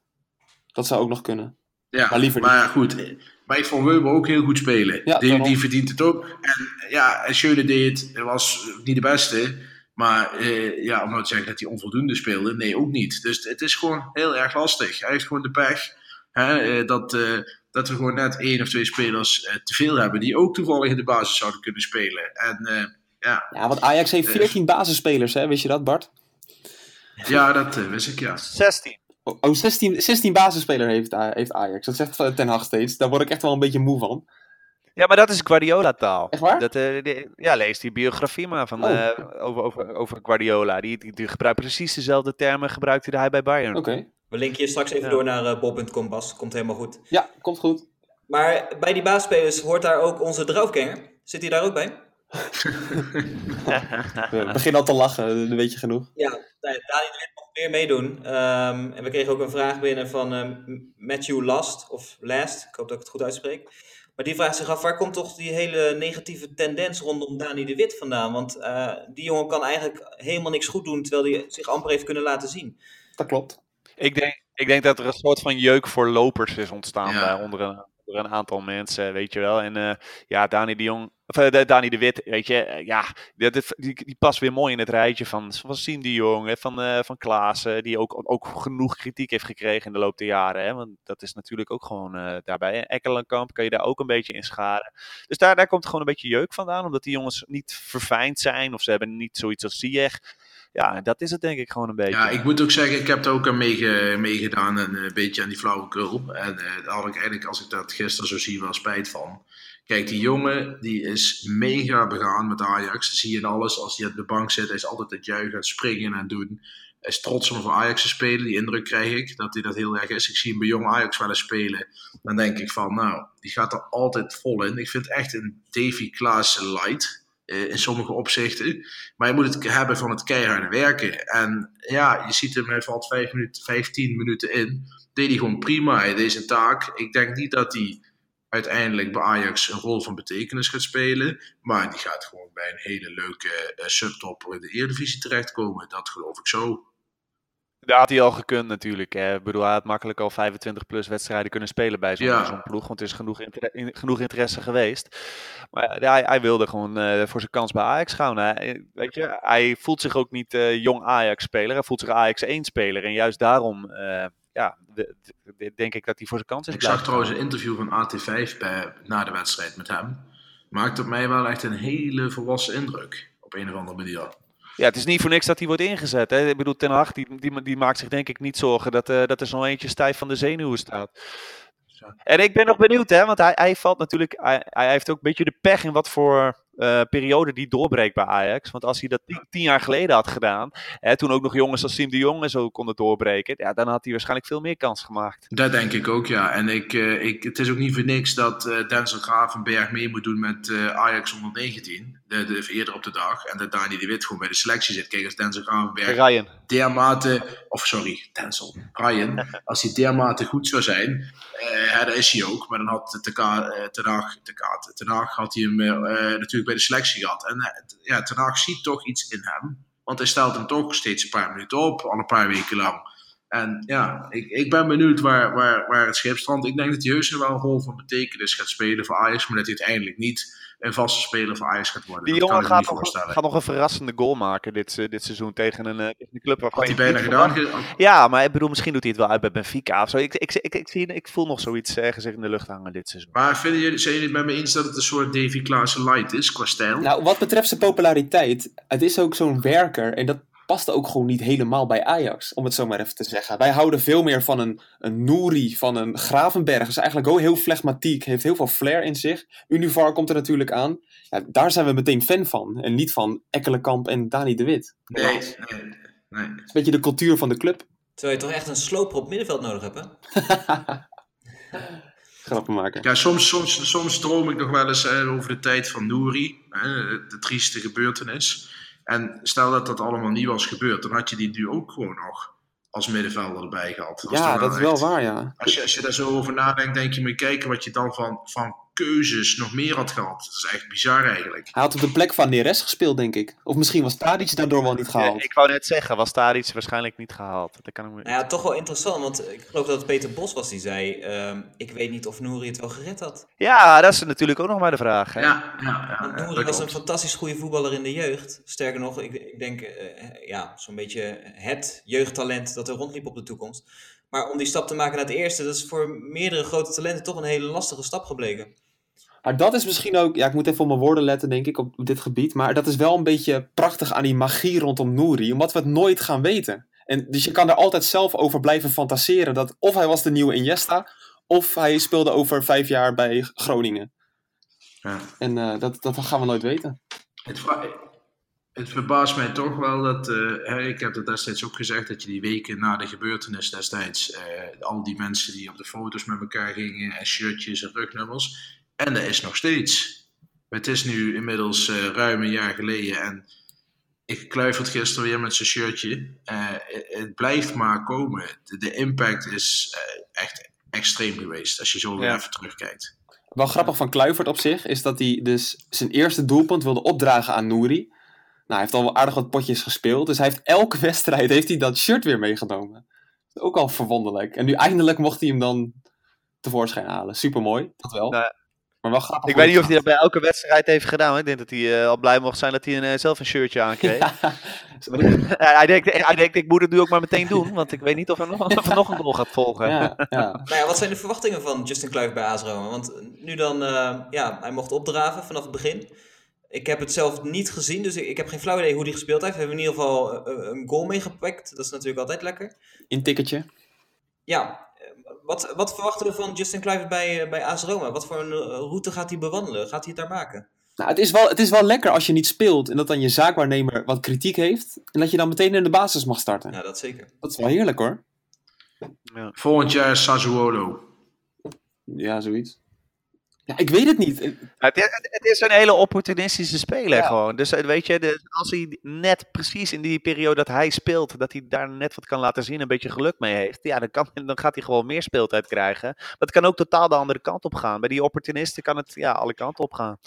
Dat zou ook nog kunnen. Ja, maar, liever maar goed. Maar ik vond Wöber ook heel goed spelen. Ja, die, die verdient het ook. En ja, Schöne deed het. Was niet de beste... Maar eh, ja, om nou te zeggen dat hij onvoldoende speelde, nee, ook niet. Dus het is gewoon heel erg lastig. Hij heeft gewoon de pech hè, dat, uh, dat we gewoon net één of twee spelers uh, te veel hebben... die ook toevallig in de basis zouden kunnen spelen. En, uh, ja. ja, want Ajax heeft veertien uh, basisspelers, hè? Wist je dat, Bart? Ja, dat uh, wist ik, ja. zestien. Oh, oh zestien, zestien basisspelers heeft, uh, heeft Ajax. Dat zegt Ten Hag steeds. Daar word ik echt wel een beetje moe van. Ja, maar dat is Guardiola-taal. Echt waar? Dat, uh, de, ja, lees die biografie maar van, oh. uh, over, over, over Guardiola. Die, die, die gebruikt precies dezelfde termen, gebruikte hij bij Bayern. Oké. Okay. We linken je straks even ja. door naar uh, bol punt com, Bas. Komt helemaal goed. Ja, komt goed. Maar bij die baasspelers hoort daar ook onze draufganger. Zit hij daar ook bij? We beginnen al te lachen, dat weet je genoeg. Ja, Dani de Wit mocht weer meedoen. Um, en we kregen ook een vraag binnen van um, Matthew Last, of Last. Ik hoop dat ik het goed uitspreek. Maar die vraagt zich af, waar komt toch die hele negatieve tendens rondom Dani de Wit vandaan? Want uh, die jongen kan eigenlijk helemaal niks goed doen, terwijl hij zich amper heeft kunnen laten zien. Dat klopt. Ik denk, ik denk dat er een soort van jeuk voor lopers is ontstaan ja. bij onder, een, onder een aantal mensen, weet je wel. En uh, ja, Dani de Jong, of, uh, Dani de Wit, weet je, uh, ja, die, die, die past weer mooi in het rijtje van Siem de Jong, van, uh, van Klaassen, die ook, ook genoeg kritiek heeft gekregen in de loop der jaren. Hè? Want dat is natuurlijk ook gewoon uh, daarbij. En Ekkelenkamp kan je daar ook een beetje in scharen. Dus daar, daar komt gewoon een beetje jeuk vandaan, omdat die jongens niet verfijnd zijn of ze hebben niet zoiets als Ziyech. Ja, dat is het denk ik gewoon een beetje. Ja, ik moet ook zeggen, ik heb daar ook aan meegedaan en een beetje aan die flauwekul. En uh, daar had ik eigenlijk, als ik dat gisteren zo zie, wel spijt van. Kijk, die jongen, die is mega begaan met Ajax. Dat zie je in alles. Als hij op de bank zit, hij is altijd het juichen, aan het springen en doen. Hij is trots om voor Ajax te spelen. Die indruk krijg ik, dat hij dat heel erg is. Ik zie hem bij jong Ajax wel eens spelen. Dan denk ik van, nou, die gaat er altijd vol in. Ik vind echt een Davy Klaassen light... in sommige opzichten. Maar je moet het hebben van het keiharde werken. En ja, je ziet hem, hij valt vijf minuten, vijftien minuten in. Deed hij gewoon prima, hij deed zijn taak. Ik denk niet dat hij uiteindelijk bij Ajax een rol van betekenis gaat spelen. Maar die gaat gewoon bij een hele leuke uh, subtopper in de Eredivisie terechtkomen. Dat geloof ik zo. Dat had hij al gekund natuurlijk. Hè. Ik bedoel, hij had makkelijk al vijfentwintig plus wedstrijden kunnen spelen bij zo'n, ja. zo'n ploeg. Want er is genoeg, inter- in, genoeg interesse geweest. Maar ja, hij, hij wilde gewoon uh, voor zijn kans bij Ajax gaan. Hij, weet je, hij voelt zich ook niet uh, jong Ajax-speler. Hij voelt zich Ajax één-speler. En juist daarom uh, ja, de, de, de, denk ik dat hij voor zijn kans is. Ik zag trouwens een interview van A T vijf bij, na de wedstrijd met hem. Maakt op mij wel echt een hele volwassen indruk. Op een of andere manier. Ja, het is niet voor niks dat hij wordt ingezet. Hè. Ik bedoel, Ten Hag die, die, die maakt zich denk ik niet zorgen dat, uh, dat er zo'n eentje stijf van de zenuwen staat. En ik ben nog benieuwd, hè, want hij, hij valt natuurlijk, hij, hij heeft ook een beetje de pech in wat voor uh, periode die doorbreekt bij Ajax. Want als hij dat tien, tien jaar geleden had gedaan, hè, toen ook nog jongens als Siem de Jong en zo konden doorbreken, ja, dan had hij waarschijnlijk veel meer kans gemaakt. Dat denk ik ook, ja. En ik, uh, ik, het is ook niet voor niks dat uh, Denzel Gravenberch mee moet doen met uh, Ajax onder negentien, de, de, eerder op de dag. En dat Dani de Wit gewoon bij de selectie zit. Kijk, als Denzel Gravenberch Ryan. dermate, of sorry, Denzel, Ryan, als hij dermate goed zou zijn... Uh, ja, daar is hij ook, maar dan had Ten Hag Ten Hag had hij hem uh, natuurlijk bij de selectie gehad. En uh, ja, Ten Hag ziet toch iets in hem, want hij stelt hem toch steeds een paar minuten op, al een paar weken lang. En ja, ik, ik ben benieuwd waar, waar, waar het schip strandt. Ik denk dat hij heus wel een rol van betekenis gaat spelen voor Ajax, maar dat hij uiteindelijk niet een vaste speler voor Ajax gaat worden. Die dat jongen gaat nog, gaat nog een verrassende goal maken dit, dit seizoen tegen een, een club waarvan had hij bijna gedaan. Verwacht. Ja, maar ik bedoel, misschien doet hij het wel uit bij Benfica of zo. Ik, ik, ik, ik, zie, ik voel nog zoiets ergens in de lucht hangen dit seizoen. Maar vinden jullie, zijn jullie het met me eens dat het een soort Davy Klaassen light is qua stijl? Nou, wat betreft zijn populariteit, het is ook zo'n werker en dat past ook gewoon niet helemaal bij Ajax, om het zo maar even te zeggen. Wij houden veel meer van een, een Nouri, van een Gravenberch. Is eigenlijk ook heel flegmatiek, heeft heel veel flair in zich. Univar komt er natuurlijk aan. Ja, daar zijn we meteen fan van. En niet van Ekkelenkamp en Dani de Wit. Nee, nee, nee. Dat is een beetje de cultuur van de club. Terwijl je toch echt een sloper op middenveld nodig hebt, hè? Grappen maken. Ja, soms, soms, soms droom ik nog wel eens eh, over de tijd van Nouri. Hè, de trieste gebeurtenis. En stel dat dat allemaal niet was gebeurd, dan had je die nu ook gewoon nog als middenvelder erbij gehad. Als ja, dat is echt, wel waar, ja. Als je, als je daar zo over nadenkt, denk je, moet je kijken wat je dan van, van keuzes nog meer had gehad. Dat is echt bizar eigenlijk. Hij had op de plek van Neres gespeeld, denk ik. Of misschien was Tadic daardoor wel niet gehaald. Ja, ik wou net zeggen, was Tadic waarschijnlijk niet gehaald. Dat kan ik me... Nou ja, toch wel interessant, want ik geloof dat het Peter Bos was die zei, uh, ik weet niet of Nouri het wel gered had. Ja, dat is natuurlijk ook nog maar de vraag. Hè? Ja, ja, ja, want Nouri was een fantastisch goede voetballer in de jeugd. Sterker nog, ik, ik denk, uh, ja, zo'n beetje het jeugdtalent dat er rondliep op de toekomst. Maar om die stap te maken naar het eerste, dat is voor meerdere grote talenten toch een hele lastige stap gebleken. Maar dat is misschien ook... Ja, ik moet even op mijn woorden letten, denk ik, op dit gebied. Maar dat is wel een beetje prachtig aan die magie rondom Nouri. Omdat we het nooit gaan weten. En dus je kan er altijd zelf over blijven fantaseren. Dat of hij was de nieuwe Iniesta, of hij speelde over vijf jaar bij Groningen. Ja. En uh, dat, dat gaan we nooit weten. Het, het verbaast mij toch wel dat... Uh, ik heb dat destijds ook gezegd, dat je die weken na de gebeurtenis destijds... Uh, al die mensen die op de foto's met elkaar gingen... en shirtjes en rugnummers... En dat is nog steeds. Het is nu inmiddels uh, ruim een jaar geleden. En ik Kluivert gisteren weer met zijn shirtje. Uh, het, het blijft maar komen. De, de impact is uh, echt extreem geweest. Als je zo weer ja. even terugkijkt. Wel grappig van Kluivert op zich. Is dat hij dus zijn eerste doelpunt wilde opdragen aan Nouri. Nou, hij heeft al wel aardig wat potjes gespeeld. Dus hij heeft elke wedstrijd heeft hij dat shirt weer meegenomen. Dat is ook al verwonderlijk. En nu eindelijk mocht hij hem dan tevoorschijn halen. Supermooi, dat wel. Nou, maar wel grappig, ik weet niet of hij dat bij elke wedstrijd heeft gedaan. Hoor. Ik denk dat hij uh, al blij mocht zijn dat hij een, uh, zelf een shirtje aankreeg. Ja. hij, denkt, hij denkt, ik moet het nu ook maar meteen doen. Want ik weet niet of hij nog, of nog een goal gaat volgen. Ja, ja. Nou ja, wat zijn de verwachtingen van Justin Kluivert bij A S Roma? Want nu dan, uh, ja, hij mocht opdraven vanaf het begin. Ik heb het zelf niet gezien, dus ik, ik heb geen flauw idee hoe hij gespeeld heeft. We hebben in ieder geval uh, een goal meegepakt. Dat is natuurlijk altijd lekker. In ticketje. Ja. Wat, wat verwachten we van Justin Kluivert bij, bij A S Roma? Wat voor een route gaat hij bewandelen? Gaat hij het daar maken? Nou, het is wel, het is wel lekker als je niet speelt en dat dan je zaakwaarnemer wat kritiek heeft. En dat je dan meteen in de basis mag starten. Ja, dat zeker. Dat is wel heerlijk hoor. Ja. Volgend jaar Sassuolo. Ja, zoiets. Ja, ik weet het niet. Het is, het is een hele opportunistische speler ja. gewoon. Dus weet je, als hij net precies in die periode dat hij speelt, dat hij daar net wat kan laten zien, een beetje geluk mee heeft, ja, dan, kan, dan gaat hij gewoon meer speeltijd krijgen. Maar het kan ook totaal de andere kant op gaan. Bij die opportunisten kan het ja, alle kanten op gaan.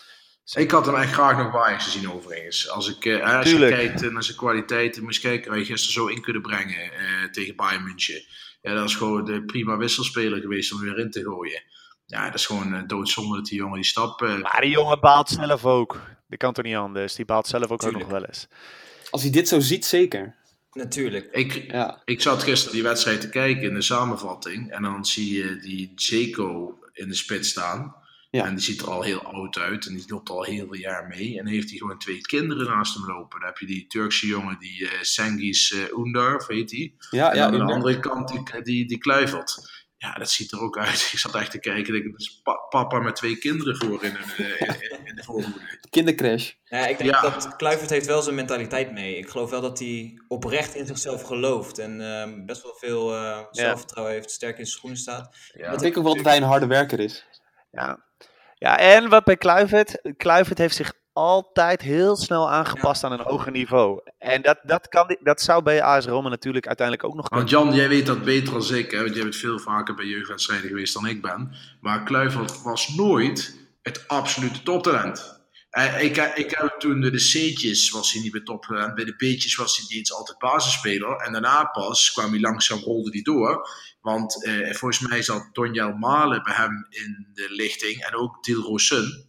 Ik had hem echt graag nog bij Ajax gezien overigens. Als ik, eh, als ik kijk naar zijn kwaliteiten, moest kijken waar je gisteren zo in kunnen brengen eh, tegen Bayern München. Ja, dat is gewoon de prima wisselspeler geweest om weer in te gooien. Ja, dat is gewoon een doodzonde dat die jongen die stap... Eh, maar die jongen baalt zelf ook. Dat kan toch niet anders. Die baalt zelf ook, ook nog wel eens. Als hij dit zo ziet, zeker. Natuurlijk. Ik, ja. ik zat gisteren die wedstrijd te kijken in de samenvatting. En dan zie je die Dzeko in de spits staan. Ja. En die ziet er al heel oud uit. En die loopt al heel veel jaar mee. En heeft hij gewoon twee kinderen naast hem lopen. Dan heb je die Turkse jongen, die uh, Cengiz uh, Ünder, weet hij. Ja, en ja, aan Ünder. De andere kant, die, die, die Kluivert. Ja, dat ziet er ook uit. Ik zat echt te kijken. Ik denk, dus pa- papa met twee kinderen voor in, een, in, in de voorhoede. Kindercrash. Ja, ik denk ja. dat Kluivert heeft wel zijn mentaliteit mee. Ik geloof wel dat hij oprecht in zichzelf gelooft. En uh, best wel veel uh, zelfvertrouwen ja. heeft. Sterk in zijn schoenen staat. Ja. Ik denk ook wel dat hij een harde werker is. Ja, ja en wat bij Kluivert. Kluivert heeft zich altijd heel snel aangepast ja. aan een hoger niveau. En dat, dat, kan, dat zou bij A S Roma natuurlijk uiteindelijk ook nog kunnen. Want Jan, jij weet dat beter als ik, hè? Want jij bent veel vaker bij jeugdwedstrijden geweest dan ik ben. Maar Kluivert was nooit het absolute toptalent. Uh, ik, ik heb toen de C'tjes was hij niet meer toptalent. Bij de B'tjes was hij niet eens altijd basisspeler. En daarna pas kwam hij langzaam, rolde hij door. Want uh, volgens mij zat Donjel Malen bij hem in de lichting. En ook Dilrosun,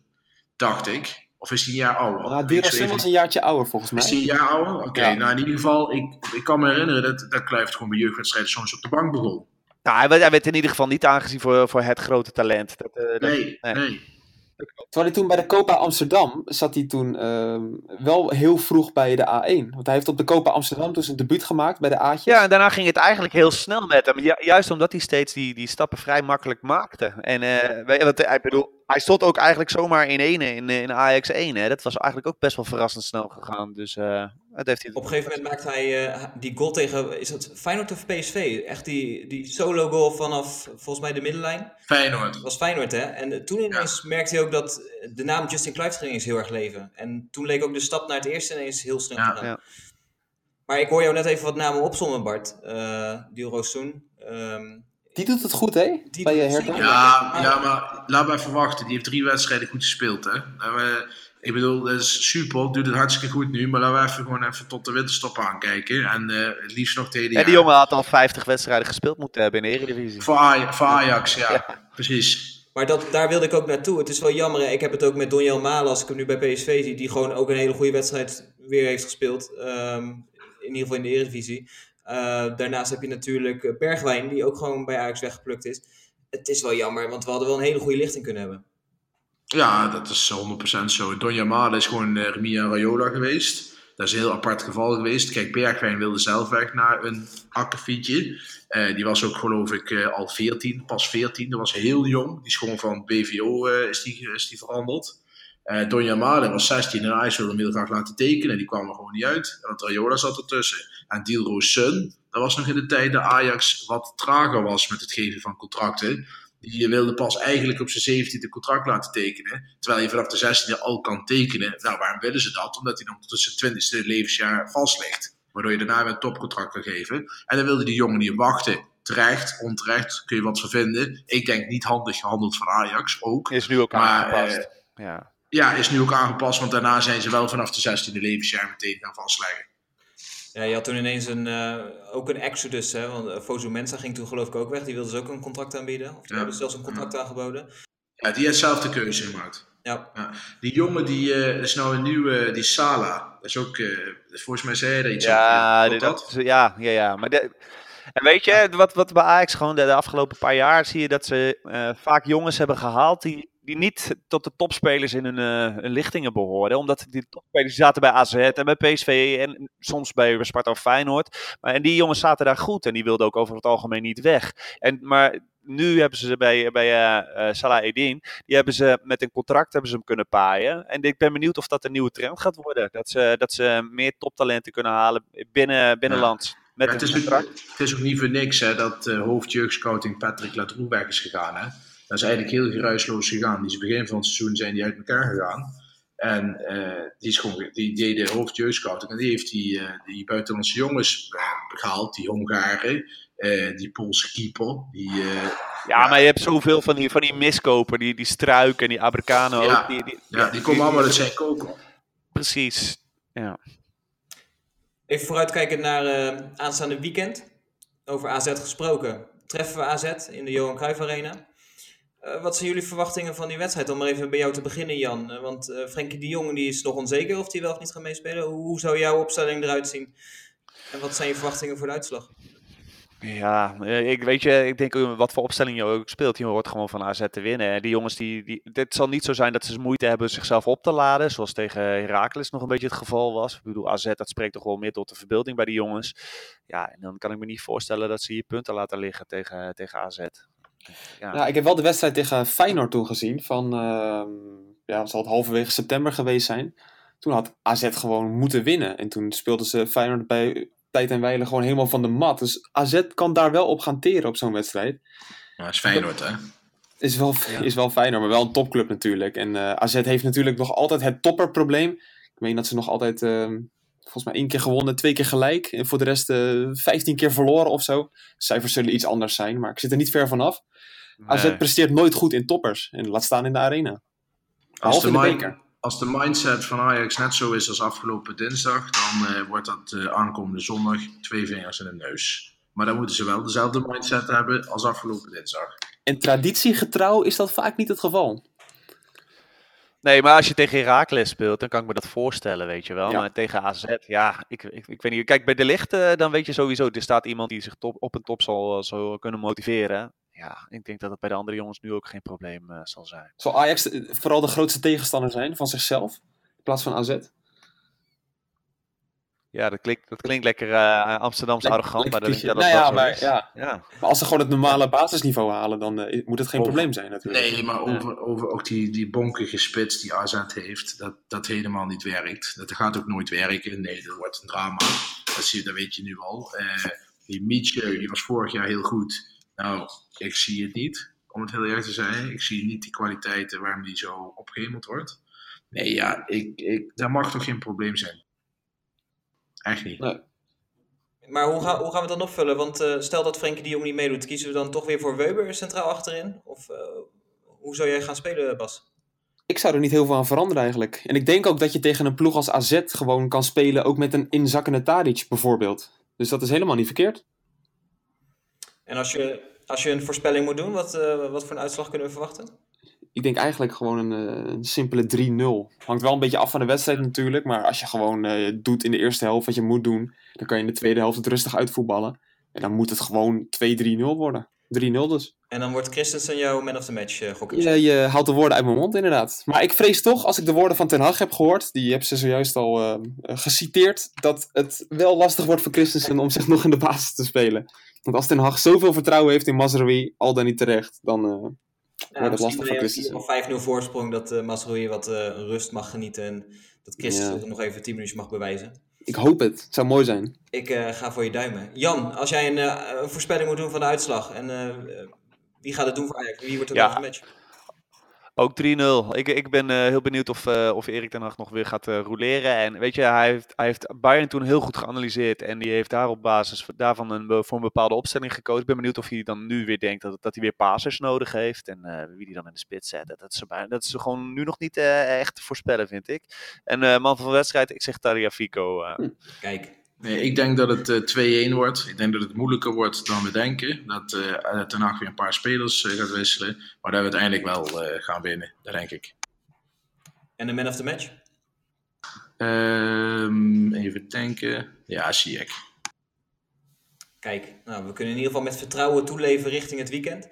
dacht ik. Of is hij een jaar ouder? Nou, Dilrosun was een jaartje ouder volgens mij. Is hij een jaar ouder? Oké, okay, ja. nou in ieder geval, ik, ik kan me herinneren dat, dat Kluivert gewoon bij jeugdwedstrijden soms op de bank begon. Nou, hij werd, hij werd in ieder geval niet aangezien voor, voor het grote talent. Dat, uh, dat, nee, nee. nee. Terwijl hij toen bij de Copa Amsterdam zat hij toen uh, wel heel vroeg bij de A één. Want hij heeft op de Copa Amsterdam toen zijn debuut gemaakt bij de A'tjes. Ja, en daarna ging het eigenlijk heel snel met hem. Ju- juist omdat hij steeds die, die stappen vrij makkelijk maakte. En uh, wat, ik bedoel, hij stond ook eigenlijk zomaar in ene in, in Ajax één. Hè. Dat was eigenlijk ook best wel verrassend snel gegaan. Dus, uh, dat heeft hij... Op een gegeven moment maakt hij uh, die goal tegen, is dat Feyenoord of P S V? Echt die, die solo goal vanaf volgens mij de middenlijn. Feyenoord. Dat was Feyenoord, hè? En toen ineens ja. merkte hij ook dat de naam Justin Kluivert ging eens heel erg leven. En toen leek ook de stap naar het eerste ineens heel snel ja, te gaan. Ja. Maar ik hoor jou net even wat namen opzommen, Bart. Uh, Dilrosun. Um, die doet het goed, hè? Die Bij je ja, ja, maar laat maar even wachten. Die heeft drie wedstrijden goed gespeeld, hè? Nou, uh, ik bedoel, dat is super. Doet het hartstikke goed nu. Maar laten we even gewoon even tot de winterstop aankijken. En uh, het liefst nog tegen die En die jongen had al vijftig wedstrijden gespeeld moeten hebben in de Eredivisie. Voor, Aj- voor Ajax, ja. ja. Precies. Maar dat, daar wilde ik ook naartoe. Het is wel jammer. Hè? Ik heb het ook met Donjel Malen, als ik hem nu bij P S V zie, die gewoon ook een hele goede wedstrijd weer heeft gespeeld. Um, in ieder geval in de Eredivisie. Uh, daarnaast heb je natuurlijk Bergwijn, die ook gewoon bij Ajax weggeplukt is. Het is wel jammer, want we hadden wel een hele goede lichting kunnen hebben. Ja, dat is honderd procent zo. Donjel Malen is gewoon uh, Remy en Raiola geweest. Dat is een heel apart geval geweest. Kijk, Bergwijn wilde zelf weg naar een akkefietje. Uh, die was ook geloof ik uh, al veertien, pas veertien. Dat was heel jong. Die is gewoon van B V O uh, is, die, is die veranderd. Uh, Donjel Malen was zestien en hij wilde hem heel graag laten tekenen. Die kwam er gewoon niet uit. Want Raiola zat ertussen. En Dilrosun, dat was nog in de tijd dat Ajax wat trager was met het geven van contracten. Die wilde pas eigenlijk op zijn zeventiende contract laten tekenen. Terwijl je vanaf de zestiende al kan tekenen. Nou, waarom willen ze dat? Omdat hij dan tot zijn twintigste levensjaar vast ligt. Waardoor je daarna weer een topcontract kan geven. En dan wilde die jongen niet wachten. Terecht, onterecht, kun je wat vervinden. Ik denk niet handig gehandeld van Ajax ook. Is nu ook maar, aangepast. Uh, ja. ja, is nu ook aangepast. Want daarna zijn ze wel vanaf de zestiende levensjaar meteen gaan vastleggen. Ja, je had toen ineens een, uh, ook een exodus, hè? Want Fosu Mensah ging toen geloof ik ook weg. Die wilde dus ook een contract aanbieden. Of die ja. hadden zelfs een contract ja. aangeboden. Ja, die heeft zelf de keuze gemaakt. Ja. ja. Die jongen, die uh, is nou een nieuwe, die Sala. Dat is ook, uh, volgens mij zei hij er iets ja, over. Dat? Dat, ja, ja, ja. Maar de, en weet je, wat, wat bij Ajax gewoon de, de afgelopen paar jaar zie je dat ze uh, vaak jongens hebben gehaald die... die niet tot de topspelers in hun, uh, hun lichtingen behoorden. Omdat die topspelers zaten bij A Z en bij P S V en soms bij Sparta of Feyenoord. Maar, en die jongens zaten daar goed en die wilden ook over het algemeen niet weg. En, maar nu hebben ze bij, bij uh, uh, Salah Eddin, die hebben ze met een contract hebben ze hem kunnen paaien. En ik ben benieuwd of dat een nieuwe trend gaat worden. Dat ze, dat ze meer toptalenten kunnen halen binnen, binnenlands. Ja. Met ja, het, is ook, het is ook niet voor niks hè, dat uh, hoofd jeugdscouting Patrick Latroeberg is gegaan, hè? Dat is eigenlijk heel geruisloos gegaan. Die is begin van het seizoen zijn die uit elkaar gegaan. En uh, die, is gewoon, die deed de hoofdjeugdscouting. En die heeft die, uh, die buitenlandse jongens uh, gehaald. Die Hongaren, uh, die Poolse keeper, die uh, Ja, maar je hebt zoveel van die, van die miskopen, die, die struiken en die abricano. Ja, die, die, ja, die, die komen allemaal uit zijn koken. Precies, ja. Even vooruitkijken naar uh, aanstaande weekend. Over A Z gesproken. Treffen we A Z in de Johan Cruijff Arena. Uh, wat zijn jullie verwachtingen van die wedstrijd? Om maar even bij jou te beginnen, Jan. Uh, want uh, Frenkie de Jong die is nog onzeker of hij wel of niet gaat meespelen. Hoe, hoe zou jouw opstelling eruit zien? En wat zijn je verwachtingen voor de uitslag? Ja, ik weet je, ik denk wat voor opstelling je ook speelt. Je hoort gewoon van A Z te winnen. En die jongens, die, die, het zal niet zo zijn dat ze moeite hebben zichzelf op te laden. Zoals tegen Heracles nog een beetje het geval was. Ik bedoel, A Z, dat spreekt toch wel meer tot de verbeelding bij die jongens. Ja, en dan kan ik me niet voorstellen dat ze hier punten laten liggen tegen, tegen A Z. Ja. ja, ik heb wel de wedstrijd tegen Feyenoord toen gezien. Van, uh, ja, het zal het halverwege september geweest zijn. Toen had A Z gewoon moeten winnen. En toen speelden ze Feyenoord bij... tijd en weilen gewoon helemaal van de mat. Dus A Z kan daar wel op gaan teren op zo'n wedstrijd. Ja, is Feyenoord, hè? Is wel, ja. is wel Feyenoord, maar wel een topclub natuurlijk. En uh, A Z heeft natuurlijk nog altijd het topperprobleem. Ik meen dat ze nog altijd, uh, volgens mij één keer gewonnen, twee keer gelijk. En voor de rest uh, vijftien keer verloren of zo. Cijfers zullen iets anders zijn, maar ik zit er niet ver vanaf. Nee. A Z presteert nooit goed in toppers. En laat staan in de arena. Half in de beker. Als de mindset van Ajax net zo is als afgelopen dinsdag, dan uh, wordt dat uh, aankomende zondag twee vingers in de neus. Maar dan moeten ze wel dezelfde mindset hebben als afgelopen dinsdag. En traditiegetrouw is dat vaak niet het geval. Nee, maar als je tegen Heracles speelt, dan kan ik me dat voorstellen, weet je wel. Ja. Maar tegen A Z, ja, ik, ik, ik weet niet. Kijk, bij De Ligt, uh, dan weet je sowieso, er staat iemand die zich top, op een top zal, uh, zal kunnen motiveren. Ja, ik denk dat het bij de andere jongens nu ook geen probleem uh, zal zijn. Zal Ajax de, vooral de grootste tegenstander zijn van zichzelf, in plaats van A Z? Ja, dat klinkt, dat klinkt lekker uh, Amsterdamse Lek, arrogant. Maar, dat dat nou ja, maar, ja. Ja. maar als ze gewoon het normale basisniveau halen, dan uh, moet het geen over, probleem zijn natuurlijk. Nee, maar over, ja. over ook die, die bonkige spits die A Z heeft, dat, dat helemaal niet werkt. Dat gaat ook nooit werken. Nee, dat wordt een drama. Dat, zie, dat weet je nu al. Uh, die Mietje, die was vorig jaar heel goed. Nou, ik zie het niet, om het heel eerlijk te zijn. Ik zie niet die kwaliteiten waarom die zo opgehemeld wordt. Nee, ja, ik, ik, dat mag toch geen probleem zijn. Echt niet. Nee. Maar hoe, ga, hoe gaan we dat nog vullen? Want uh, stel dat Frenkie de Jong niet meedoet, kiezen we dan toch weer voor Wöber centraal achterin? Of uh, hoe zou jij gaan spelen, Bas? Ik zou er niet heel veel aan veranderen eigenlijk. En ik denk ook dat je tegen een ploeg als A Z gewoon kan spelen, ook met een inzakkende Tadic bijvoorbeeld. Dus dat is helemaal niet verkeerd. En als je, als je een voorspelling moet doen, wat, uh, wat voor een uitslag kunnen we verwachten? Ik denk eigenlijk gewoon een, een simpele drie nul. Hangt wel een beetje af van de wedstrijd natuurlijk. Maar als je gewoon uh, doet in de eerste helft wat je moet doen, dan kan je in de tweede helft het rustig uitvoetballen. En dan moet het gewoon twee drie nul worden. drie nul dus. En dan wordt Christensen jouw man of the match, uh, gokken? Ja, je haalt de woorden uit mijn mond inderdaad. Maar ik vrees toch, als ik de woorden van Ten Hag heb gehoord, die heb ze zojuist al uh, geciteerd, dat het wel lastig wordt voor Christensen om zich nog in de basis te spelen. Want als Ten Hag zoveel vertrouwen heeft in Mazraoui, al dan niet terecht, dan uh, ja, wordt het lastig voor Christensen. Misschien vijf nul voorsprong dat uh, Mazraoui wat uh, rust mag genieten en dat Christensen ja. nog even tien minuutjes mag bewijzen. Ik hoop het. Het zou mooi zijn. Ik uh, ga voor je duimen. Jan, als jij een, uh, een voorspelling moet doen van de uitslag. En uh, wie gaat het doen voor Ajax? Wie wordt er nog ja. een match? Ook drie nul. Ik, ik ben uh, heel benieuwd of, uh, of Erik ten Hag nog weer gaat uh, rouleren. En weet je, hij heeft, hij heeft Bayern toen heel goed geanalyseerd. En die heeft daar op basis daarvan een, voor een bepaalde opstelling gekozen. Ik ben benieuwd of hij dan nu weer denkt dat, dat hij weer passers nodig heeft. En uh, wie die dan in de spits zet. Dat is, dat is gewoon nu nog niet uh, echt te voorspellen, vind ik. En uh, man van de wedstrijd, ik zeg Tagliafico. Uh. Kijk. Nee, ik denk dat het uh, twee een wordt. Ik denk dat het moeilijker wordt dan we denken. Dat uh, ten Hag weer een paar spelers uh, gaat wisselen. Maar dat we uiteindelijk wel uh, gaan winnen. Dat denk ik. En de man of the match? Um, even denken. Ja, Ziyech. Kijk, nou, we kunnen in ieder geval met vertrouwen toeleven richting het weekend.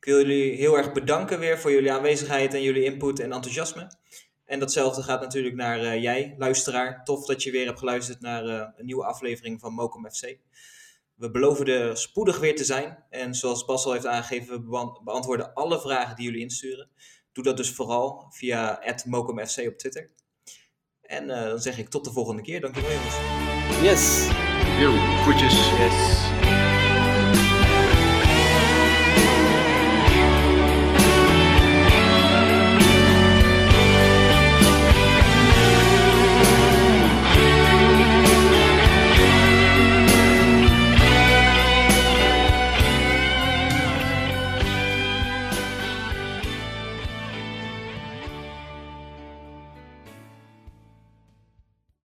Ik wil jullie heel erg bedanken weer voor jullie aanwezigheid en jullie input en enthousiasme. En datzelfde gaat natuurlijk naar uh, jij, luisteraar. Tof dat je weer hebt geluisterd naar uh, een nieuwe aflevering van Mokum F C. We beloven er spoedig weer te zijn. En zoals Bas al heeft aangegeven, we be- beantwoorden alle vragen die jullie insturen. Doe dat dus vooral via at mokum f c op Twitter. En uh, dan zeg ik tot de volgende keer. Dank jullie wel. Jongens. Yes. Yo, goedjes. Yes.